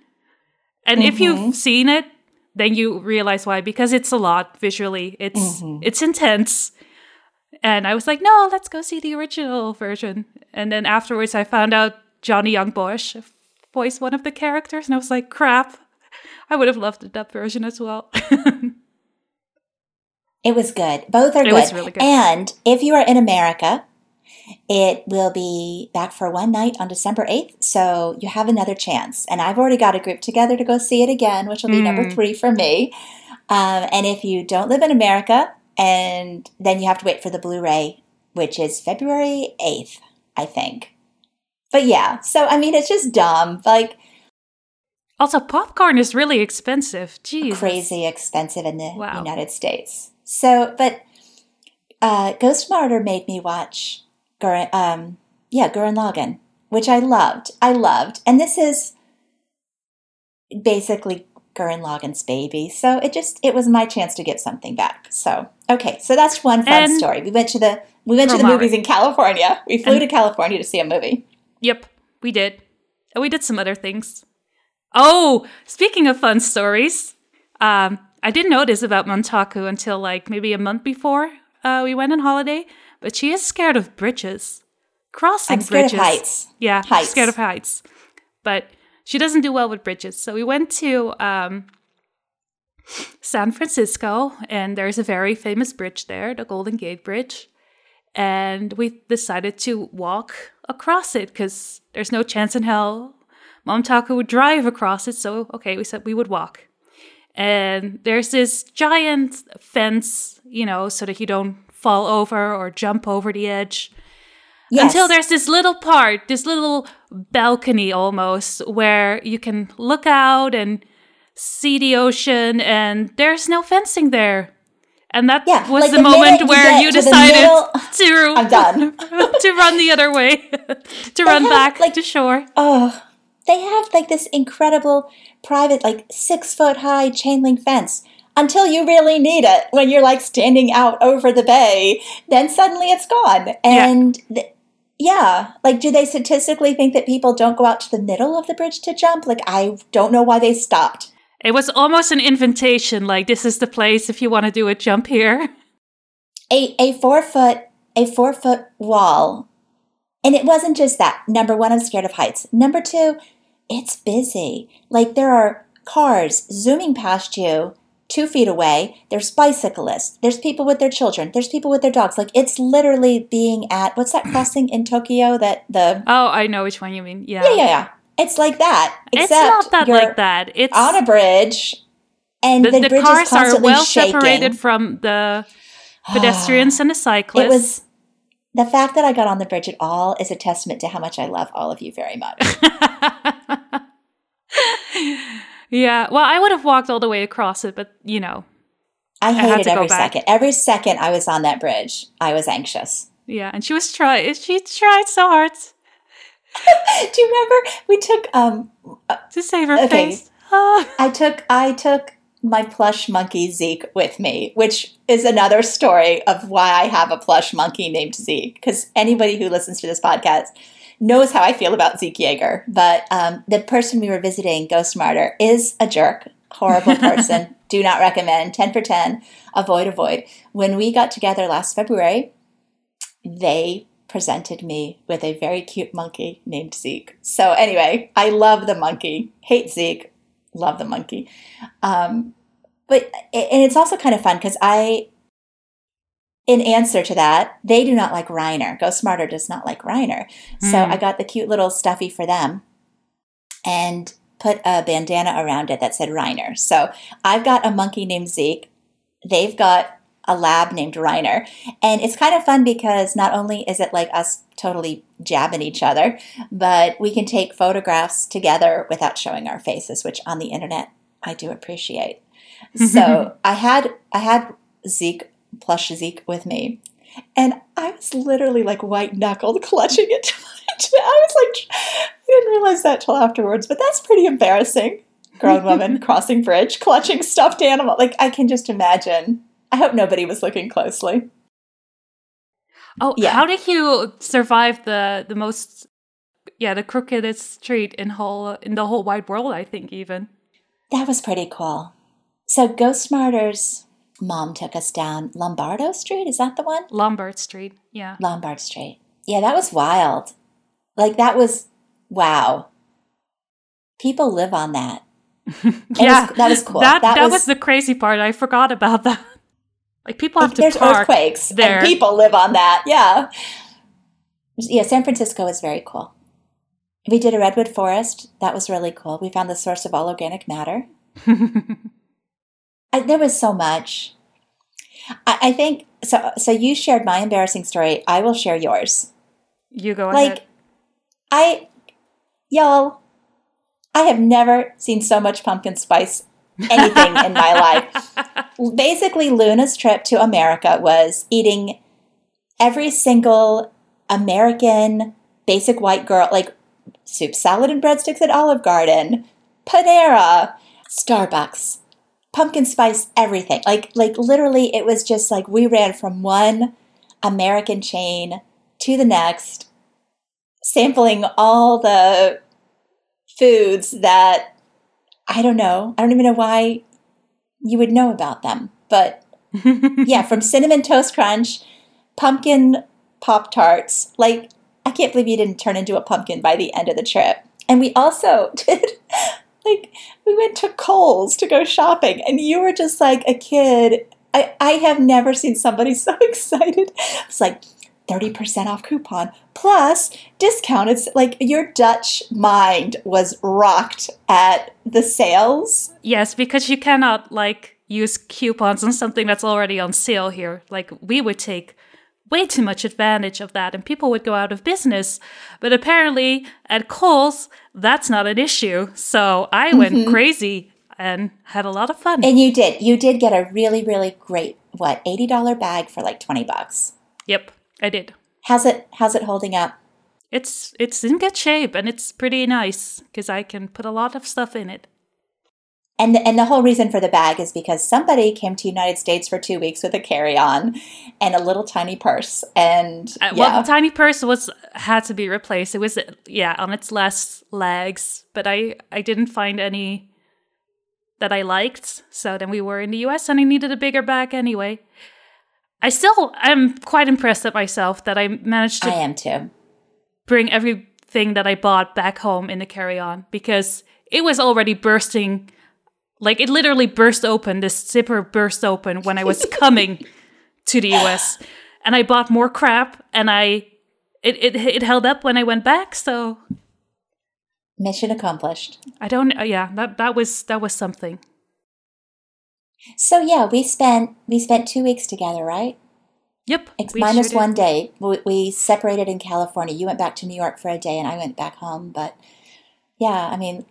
And mm-hmm. if you've seen it, then you realize why, because it's a lot visually. It's mm-hmm. it's intense. And I was like, no, let's go see the original version. And then afterwards, I found out Johnny Young Bosch voiced one of the characters, and I was like, crap. I would have loved the dub version as well. It was good. Both are good. It was really good. And if you are in America, it will be back for one night on December eighth. So you have another chance. And I've already got a group together to go see it again, which will be mm. number three for me. Um, and if you don't live in America, and then you have to wait for the Blu-ray, which is February eighth, I think. But yeah, so I mean, it's just dumb. Like, also, popcorn is really expensive. Jeez. Crazy expensive in the wow. United States. So, but uh, Ghost Martyr made me watch, Gur- um, yeah, Gurren Lagann, which I loved. I loved. And this is basically Gurren Lagann's baby. So it just, it was my chance to give something back. So, okay. So that's one fun and story. We went to the, we went Promare. to the movies in California. We flew and to California to see a movie. Yep, we did. And we did some other things. Oh, speaking of fun stories, um, I didn't know this about Mom Taku until like maybe a month before uh, we went on holiday, but she is scared of bridges, crossing bridges. I'm scared bridges. of heights. Yeah, heights. scared of heights. But she doesn't do well with bridges. So we went to um, San Francisco, and there's a very famous bridge there, the Golden Gate Bridge. And we decided to walk across it because there's no chance in hell Mom Taku would drive across it, so okay, we said we would walk. And there's this giant fence, you know, so that you don't fall over or jump over the edge. Yes. Until there's this little part, this little balcony almost, where you can look out and see the ocean, and there's no fencing there. And that yeah, was like the, the moment where you, you decided to, middle, to, I'm done. to run the other way, to run have, back like, to shore. Oh. They have like this incredible private, like six foot high chain link fence until you really need it when you're like standing out over the bay. Then suddenly it's gone. And yeah. Th- yeah, like do they statistically think that people don't go out to the middle of the bridge to jump? Like I don't know why they stopped. It was almost an invitation. Like this is the place if you want to do a jump here. A a four foot a four foot wall. And it wasn't just that. Number one, I'm scared of heights. Number two. It's busy. Like there are cars zooming past you two feet away. There's bicyclists. There's people with their children. There's people with their dogs. Like it's literally being at, what's that crossing in Tokyo that the... Oh, I know which one you mean. Yeah. Yeah, yeah, yeah. It's like that. Except it's not that you're like that. It's on a bridge and the, the, the bridge cars is constantly are well shaking. Separated from the pedestrians and the cyclists. It was... The fact that I got on the bridge at all is a testament to how much I love all of you very much. Yeah. Well, I would have walked all the way across it, but, you know. I hated I every second. Every second I was on that bridge, I was anxious. Yeah. And she was trying. She tried so hard. Do you remember? We took. um To save her okay. face. I took. I took. my plush monkey Zeke with me, which is another story of why I have a plush monkey named Zeke, because anybody who listens to this podcast knows how I feel about Zeke Yeager. But um, the person we were visiting, Ghost Martyr, is a jerk, horrible person. Do not recommend. ten for ten. Avoid, avoid. When we got together last February, they presented me with a very cute monkey named Zeke. So anyway, I love the monkey. Hate Zeke. Love the monkey. Um, but, and it's also kind of fun because I, in answer to that, they do not like Reiner. Ghost Martyr does not like Reiner. Mm. So I got the cute little stuffy for them and put a bandana around it that said Reiner. So I've got a monkey named Zeke. They've got a lab named Reiner. And it's kind of fun because not only is it like us totally jabbing each other, but we can take photographs together without showing our faces, which on the internet I do appreciate. So I had I had Zeke, plush Zeke with me. And I was literally like white-knuckled clutching it to my chest. I was like, I didn't realize that till afterwards, but that's pretty embarrassing. Grown woman crossing bridge, clutching stuffed animal. Like, I can just imagine. I hope nobody was looking closely. Oh, yeah. How did you survive the, the most, yeah, the crookedest street in whole in the whole wide world, I think, even? That was pretty cool. So Ghost Martyr's mom took us down Lombardo Street. Is that the one? Lombard Street, yeah. Lombard Street. Yeah, that was wild. Like, that was, wow. People live on that. yeah. Was, that was cool. That, that, that was, was the crazy part. I forgot about that. Like, people have to park there. There's earthquakes, and people live on that. Yeah. Yeah, San Francisco is very cool. We did a redwood forest. That was really cool. We found the source of all organic matter. I, there was so much. I, I think, so So you shared my embarrassing story. I will share yours. You go ahead. Like, I, y'all, I have never seen so much pumpkin spice anything in my life. Basically, Luna's trip to America was eating every single American basic white girl, like soup, salad, and breadsticks at Olive Garden, Panera, Starbucks, pumpkin spice, everything. Like, like literally, it was just like we ran from one American chain to the next, sampling all the foods that I don't know. I don't even know why you would know about them. But yeah, from Cinnamon Toast Crunch, pumpkin Pop-Tarts. Like, I can't believe you didn't turn into a pumpkin by the end of the trip. And we also did, like, we went to Kohl's to go shopping. And you were just like a kid. I, I have never seen somebody so excited. It's like thirty percent off coupon plus discount. It's like your Dutch mind was rocked at the sales. Yes, because you cannot like use coupons on something that's already on sale here. Like, we would take way too much advantage of that and people would go out of business. But apparently at Kohl's, that's not an issue. So I mm-hmm. went crazy and had a lot of fun. And you did. You did get a really, really great, what, eighty dollars bag for like twenty bucks. Yep. I did. How's it how's it holding up? It's it's in good shape and it's pretty nice because I can put a lot of stuff in it. And the, and the whole reason for the bag is because somebody came to the United States for two weeks with a carry-on and a little tiny purse. And uh, yeah. Well, the tiny purse was had to be replaced. It was yeah, on its last legs, but I I didn't find any that I liked. So then we were in the U S and I needed a bigger bag anyway. I still am quite impressed at myself that I managed to I am too. bring everything that I bought back home in the carry-on because it was already bursting. Like, it literally burst open. This zipper burst open when I was coming to the U S. And I bought more crap and I it, it it held up when I went back, so mission accomplished. I don't uh, yeah, that that was that was something. So yeah, we spent we spent two weeks together, right? Yep. Minus sure one day. We, we separated in California. You went back to New York for a day, and I went back home. But yeah, I mean,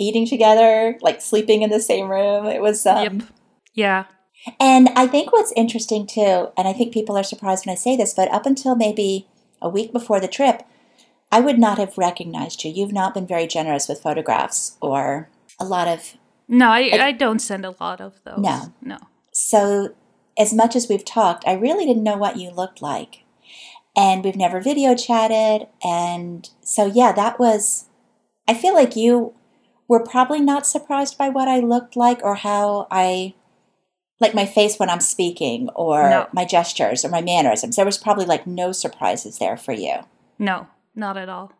eating together, like sleeping in the same room, it was. Um, yep. Yeah. And I think what's interesting too, and I think people are surprised when I say this, but up until maybe a week before the trip, I would not have recognized you. You've not been very generous with photographs or a lot of. No, I, I, I don't send a lot of those. No. No. So as much as we've talked, I really didn't know what you looked like. And we've never video chatted. And so, yeah, that was, I feel like you were probably not surprised by what I looked like or how I, like my face when I'm speaking or no. my gestures or my mannerisms. There was probably like no surprises there for you. No, not at all.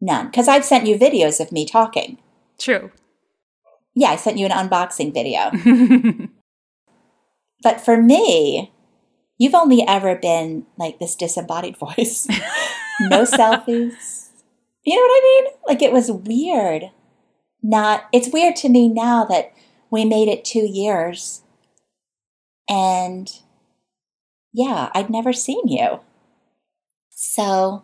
None. Because I've sent you videos of me talking. True. Yeah, I sent you an unboxing video. But for me, you've only ever been like this disembodied voice. No selfies. You know what I mean? Like, it was weird. Not, it's weird to me now that we made it two years. And yeah, I'd never seen you. So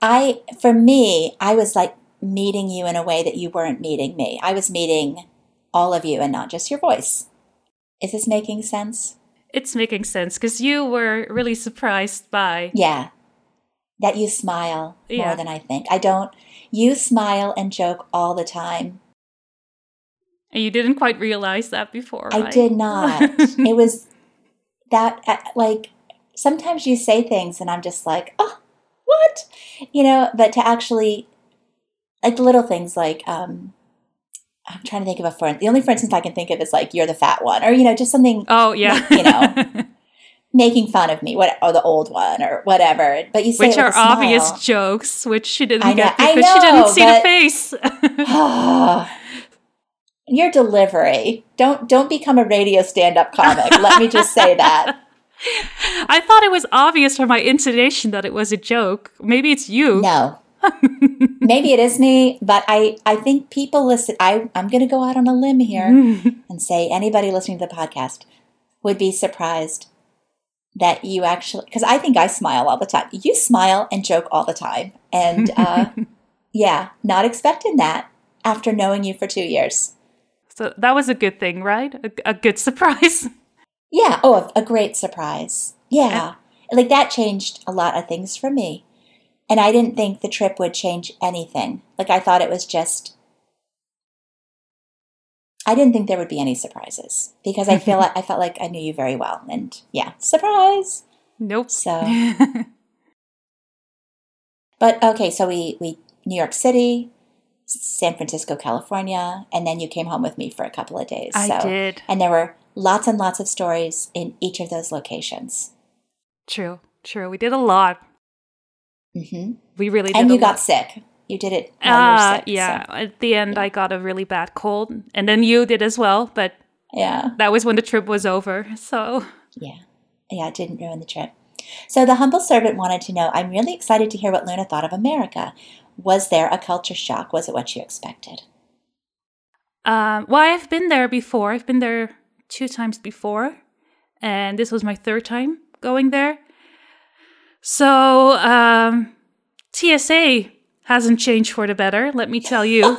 I, for me, I was like, meeting you in a way that you weren't meeting me. I was meeting all of you and not just your voice. Is this making sense? it's making sense because you were really surprised by... Yeah, that you smile yeah. more than I think. I don't... You smile and joke all the time. And you didn't quite realize that before, right? I did not. It was that, like, sometimes you say things and I'm just like, oh, what? You know, but to actually... Like little things like, um, I'm trying to think of a for the only for instance I can think of is like, you're the fat one, or, you know, just something. Oh, yeah. You know, making fun of me, what, or the old one or whatever. But you say which it with are a obvious smile. Jokes, which she didn't I get know, because know, she didn't see but, the face. Oh, your delivery. Don't, don't become a radio stand-up comic. Let me just say that. I thought it was obvious from my intonation that it was a joke. Maybe it's you. No. Maybe it is me, but I, I think people listen. I, I'm going to go out on a limb here and say anybody listening to the podcast would be surprised that you actually, because I think I smile all the time. You smile and joke all the time. And uh, yeah, not expecting that after knowing you for two years. So that was a good thing, right? A, a good surprise. Yeah. Oh, a, a great surprise. Yeah. And- like that changed a lot of things for me. And I didn't think the trip would change anything. Like, I thought it was just, I didn't think there would be any surprises because I feel like, I felt like I knew you very well. And yeah, surprise. Nope. So, but okay, so we, we, New York City, San Francisco, California, and then you came home with me for a couple of days. I so, did. And there were lots and lots of stories in each of those locations. True, true. We did a lot. Mm-hmm. We really did. And you got sick. You did it while you were sick. Yeah. So. At the end, yeah. I got a really bad cold. And then you did as well. But yeah, that was when the trip was over. So yeah. Yeah, it didn't ruin the trip. So the humble servant wanted to know, I'm really excited to hear what Luna thought of America. Was there a culture shock? Was it what you expected? Um, well, I've been there before. I've been there two times before. And this was my third time going there. So, um, T S A hasn't changed for the better, let me tell you.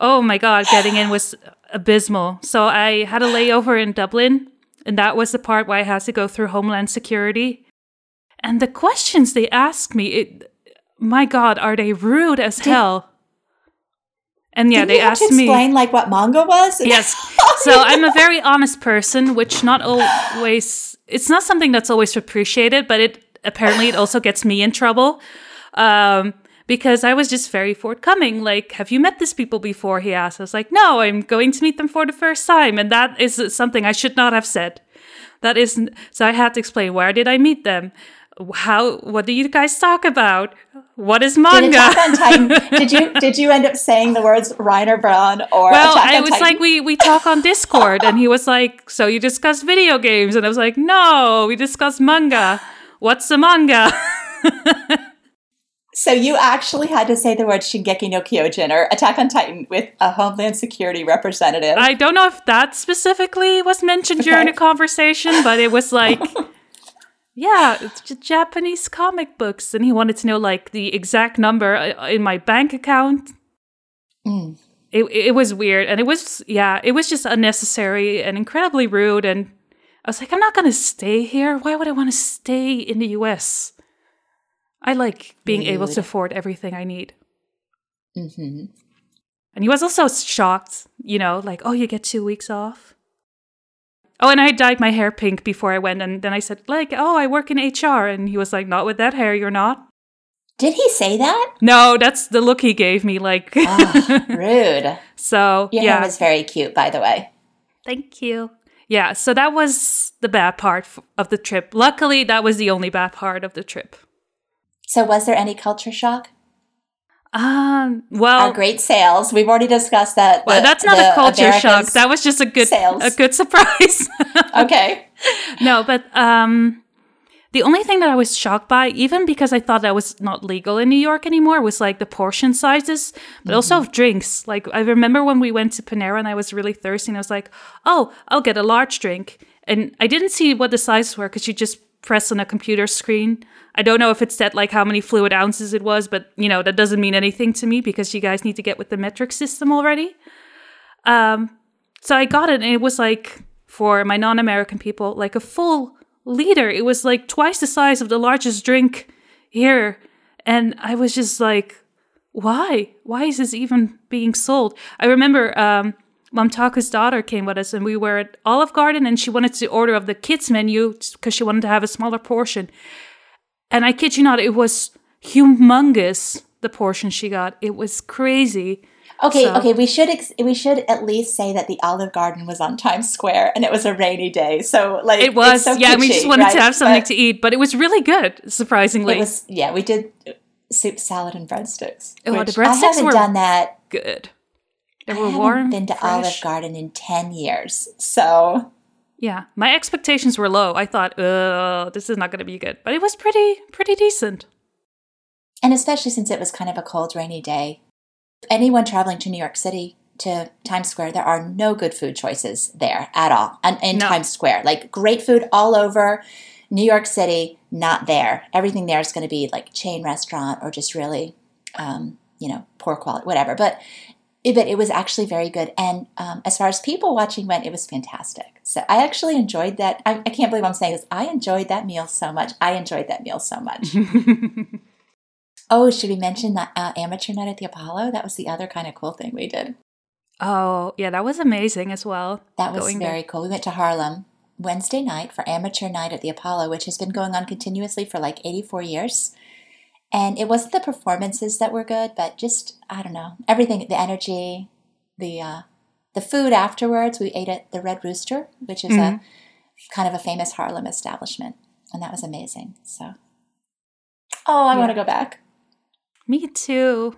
Oh my God, getting in was abysmal. So I had a layover in Dublin, and that was the part where I had to go through Homeland Security. And the questions they asked me, it, my God, are they rude as Did- hell? And yeah, Didn't they you asked have to explain, me like what manga was. Yes, so I'm a very honest person, which not always it's not something that's always appreciated, but it apparently it also gets me in trouble um, because I was just very forthcoming. Like, have you met these people before? He asked. I was like, no, I'm going to meet them for the first time, and that is something I should not have said. That isn't. So I had to explain where did I meet them. How? What do you guys talk about? What is manga? Did, Attack on Titan, did you did you end up saying the words Reiner Braun or? Well, Attack on I was Titan? Like, we we talk on Discord, and he was like, so you discuss video games, and I was like, no, we discuss manga. What's a manga? So you actually had to say the word Shingeki no Kyojin or Attack on Titan with a Homeland Security representative. I don't know if that specifically was mentioned okay. during the conversation, but it was like. Yeah, it's just Japanese comic books. And he wanted to know, like, the exact number in my bank account. Mm. It it was weird. And it was, yeah, it was just unnecessary and incredibly rude. And I was like, I'm not going to stay here. Why would I want to stay in the U S? I like being Dude. able to afford everything I need. Mm-hmm. And he was also shocked, you know, like, oh, you get two weeks off. Oh, and I dyed my hair pink before I went, and then I said, like, oh, I work in H R, and he was like, not with that hair, you're not. Did he say that? No, that's the look he gave me, like. Oh, rude. So, Your yeah. Your hair was very cute, by the way. Thank you. Yeah, so that was the bad part of the trip. Luckily, that was the only bad part of the trip. So was there any culture shock? Um, well, our great sales. We've already discussed that. The, well, that's not a culture Americans shock. That was just a good, sales. a good surprise. Okay. No, but, um, the only thing that I was shocked by, even because I thought that was not legal in New York anymore, was like the portion sizes, but mm-hmm. also of drinks. Like, I remember when we went to Panera and I was really thirsty and I was like, oh, I'll get a large drink. And I didn't see what the sizes were because you just press on a computer screen. I don't know if it said like how many fluid ounces it was, but you know, that doesn't mean anything to me because you guys need to get with the metric system already. Um, so I got it and it was like for my non-American people, like a full liter. It was like twice the size of the largest drink here. And I was just like, why? Why is this even being sold? I remember um, Mom Taku's daughter came with us and we were at Olive Garden and she wanted to order of the kids menu because she wanted to have a smaller portion. And I kid you not, it was humongous, the portion she got. It was crazy. Okay, so. okay, we should ex- we should at least say that the Olive Garden was on Times Square and it was a rainy day, so like it was. It's so yeah, kitschy, we just wanted right? to have something but, to eat, but it was really good, surprisingly. It was. Yeah, we did soup, salad, and breadsticks. Oh, the breadsticks I haven't were done that. Good. They were I haven't warm. Been to fresh. Olive Garden in ten years, so yeah, my expectations were low. I thought, oh, this is not going to be good, but it was pretty pretty decent. And especially since it was kind of a cold, rainy day. Anyone traveling to New York City, to Times Square, there are no good food choices there at all. And in no. Times Square, like great food all over New York City, not there. Everything there is going to be like chain restaurant or just really, um, you know, poor quality, whatever. But it, but it was actually very good. And um, as far as people watching went, it was fantastic. So I actually enjoyed that. I, I can't believe I'm saying this. I enjoyed that meal so much. I enjoyed that meal so much. Oh, should we mention the uh, amateur night at the Apollo? That was the other kind of cool thing we did. Oh, yeah, that was amazing as well. That was going very there. cool. We went to Harlem Wednesday night for amateur night at the Apollo, which has been going on continuously for like eighty-four years. And it wasn't the performances that were good, but just, I don't know, everything, the energy, the uh, the food afterwards. We ate at the Red Rooster, which is mm-hmm. a kind of a famous Harlem establishment. And that was amazing. So, oh, I yeah. want to go back. Me too.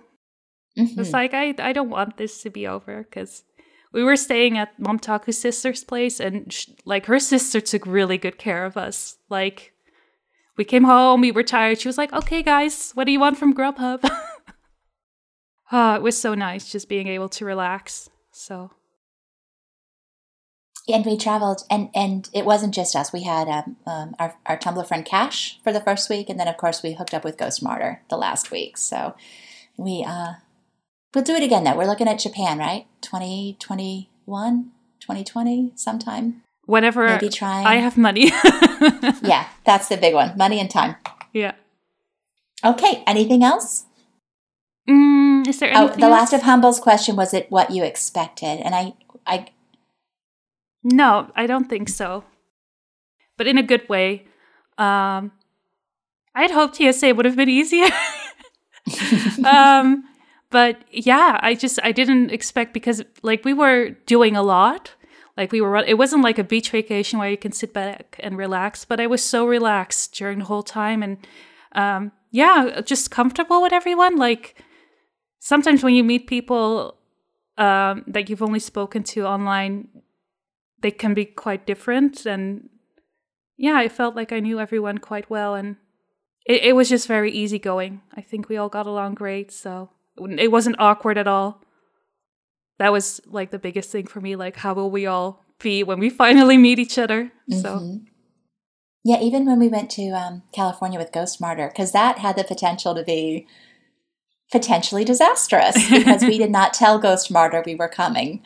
Mm-hmm. It's like, I, I don't want this to be over because we were staying at Mom Taku's sister's place and she, like her sister took really good care of us. Like we came home, we were tired. She was like, okay, guys, what do you want from Grubhub? Oh, it was so nice just being able to relax. So. And we traveled, and, and it wasn't just us. We had um, um, our, our Tumblr friend Cash for the first week, and then, of course, we hooked up with Ghost Martyr the last week. So we, uh, we'll do it again, though. We're looking at Japan, right? twenty twenty-one, twenty twenty, sometime. Whenever Maybe trying. I have money. Yeah, that's the big one. Money and time. Yeah. Okay, anything else? Mm, is there anything Oh, the else? Last of Humble's question was it what you expected, and I... I No, I don't think so. But in a good way. Um, I'd hoped T S A would have been easier. um, but yeah, I just, I didn't expect because like we were doing a lot. Like we were, it wasn't like a beach vacation where you can sit back and relax, but I was so relaxed during the whole time. And um, yeah, just comfortable with everyone. Like sometimes when you meet people um, that you've only spoken to online, they can be quite different. And yeah, I felt like I knew everyone quite well. And it, it was just very easygoing. I think we all got along great. So it wasn't awkward at all. That was like the biggest thing for me. Like, how will we all be when we finally meet each other? Mm-hmm. So yeah, even when we went to um, California with Ghost Martyr, because that had the potential to be potentially disastrous because we did not tell Ghost Martyr we were coming.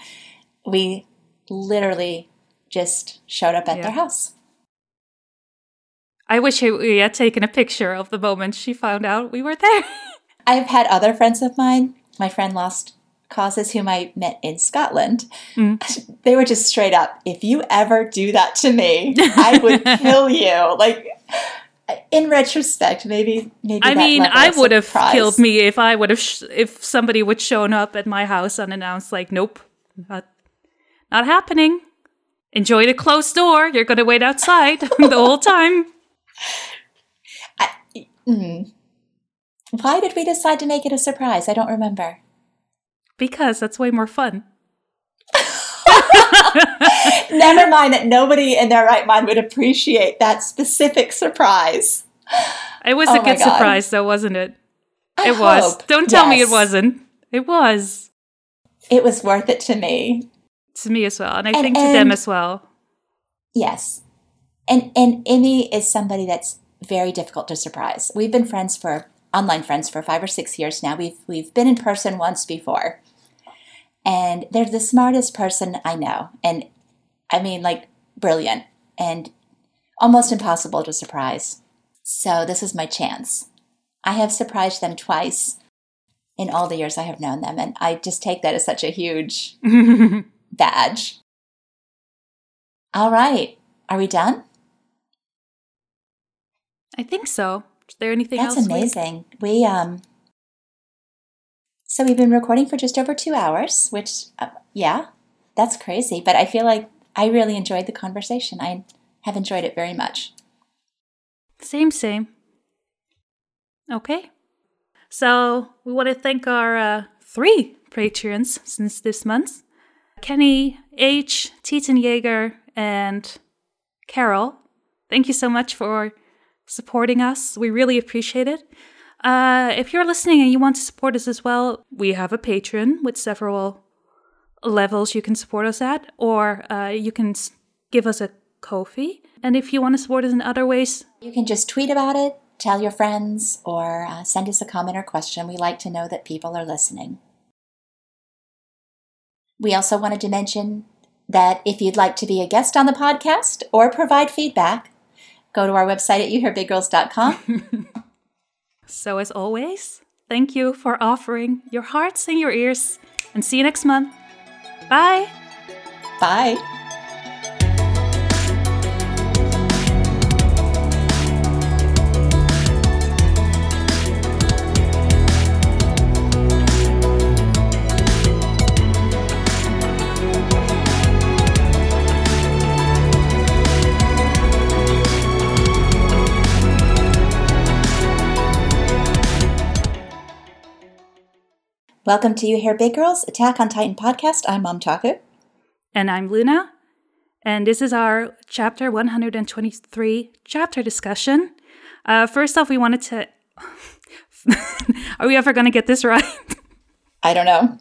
We... literally just showed up at yeah. their house. I wish we had taken a picture of the moment she found out we were there. I've had other friends of mine, my friend Lost Causes, whom I met in Scotland. Mm. They were just straight up, if you ever do that to me, I would kill you. Like, in retrospect, maybe maybe I that mean, I would have surprise. killed me if I would have, sh- if somebody would shown up at my house unannounced, like, nope, not Not happening. Enjoy the closed door. You're going to wait outside the whole time. I, mm. Why did we decide to make it a surprise? I don't remember. Because that's way more fun. Never mind that nobody in their right mind would appreciate that specific surprise. It was oh a good God. surprise, though, wasn't it? I it hope. was. Don't tell yes. me it wasn't. It was. It was worth it to me. To me as well, and I and, think to and, them as well. Yes. And and Emmy is somebody that's very difficult to surprise. We've been friends for, online friends for five or six years now. We've we've been in person once before. And they're the smartest person I know. And I mean, like, brilliant and almost impossible to surprise. So this is my chance. I have surprised them twice in all the years I have known them, and I just take that as such a huge badge. All right. Are we done? I think so. Is there anything That's else? That's amazing. We, we um. So we've been recording for just over two hours, which, uh, yeah, that's crazy. But I feel like I really enjoyed the conversation. I have enjoyed it very much. Same, same. Okay. So we want to thank our uh, three patrons since this month. Kenny, H, Tietenjaeger, and Carol. Thank you so much for supporting us. We really appreciate it. Uh, if you're listening and you want to support us as well, we have a Patreon with several levels you can support us at, or uh, you can give us a Ko-fi. And if you want to support us in other ways, you can just tweet about it, tell your friends, or uh, send us a comment or question. We like to know that people are listening. We also wanted to mention that if you'd like to be a guest on the podcast or provide feedback, go to our website at you hear big girls dot com. So as always, thank you for offering your hearts and your ears, and see you next month. Bye. Bye. Welcome to You Hear Big Girls, Attack on Titan podcast. I'm Mom Taku. And I'm Luna. And this is our chapter one hundred twenty-three chapter discussion. Uh, first off, we wanted to... Are we ever going to get this right? I don't know.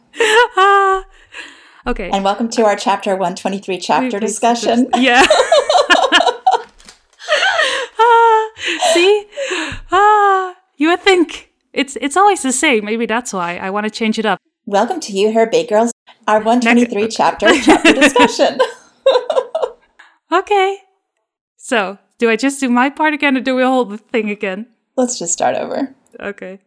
ah, okay. And welcome to our chapter one twenty-three chapter discussion. Yeah. ah, see? Ah, you would think... It's it's always the same. Maybe that's why I want to change it up. Welcome to You Hear Big Girls, our one twenty-three chapter chapter discussion. Okay. So, do I just do my part again or do we hold the thing again? Let's just start over. Okay.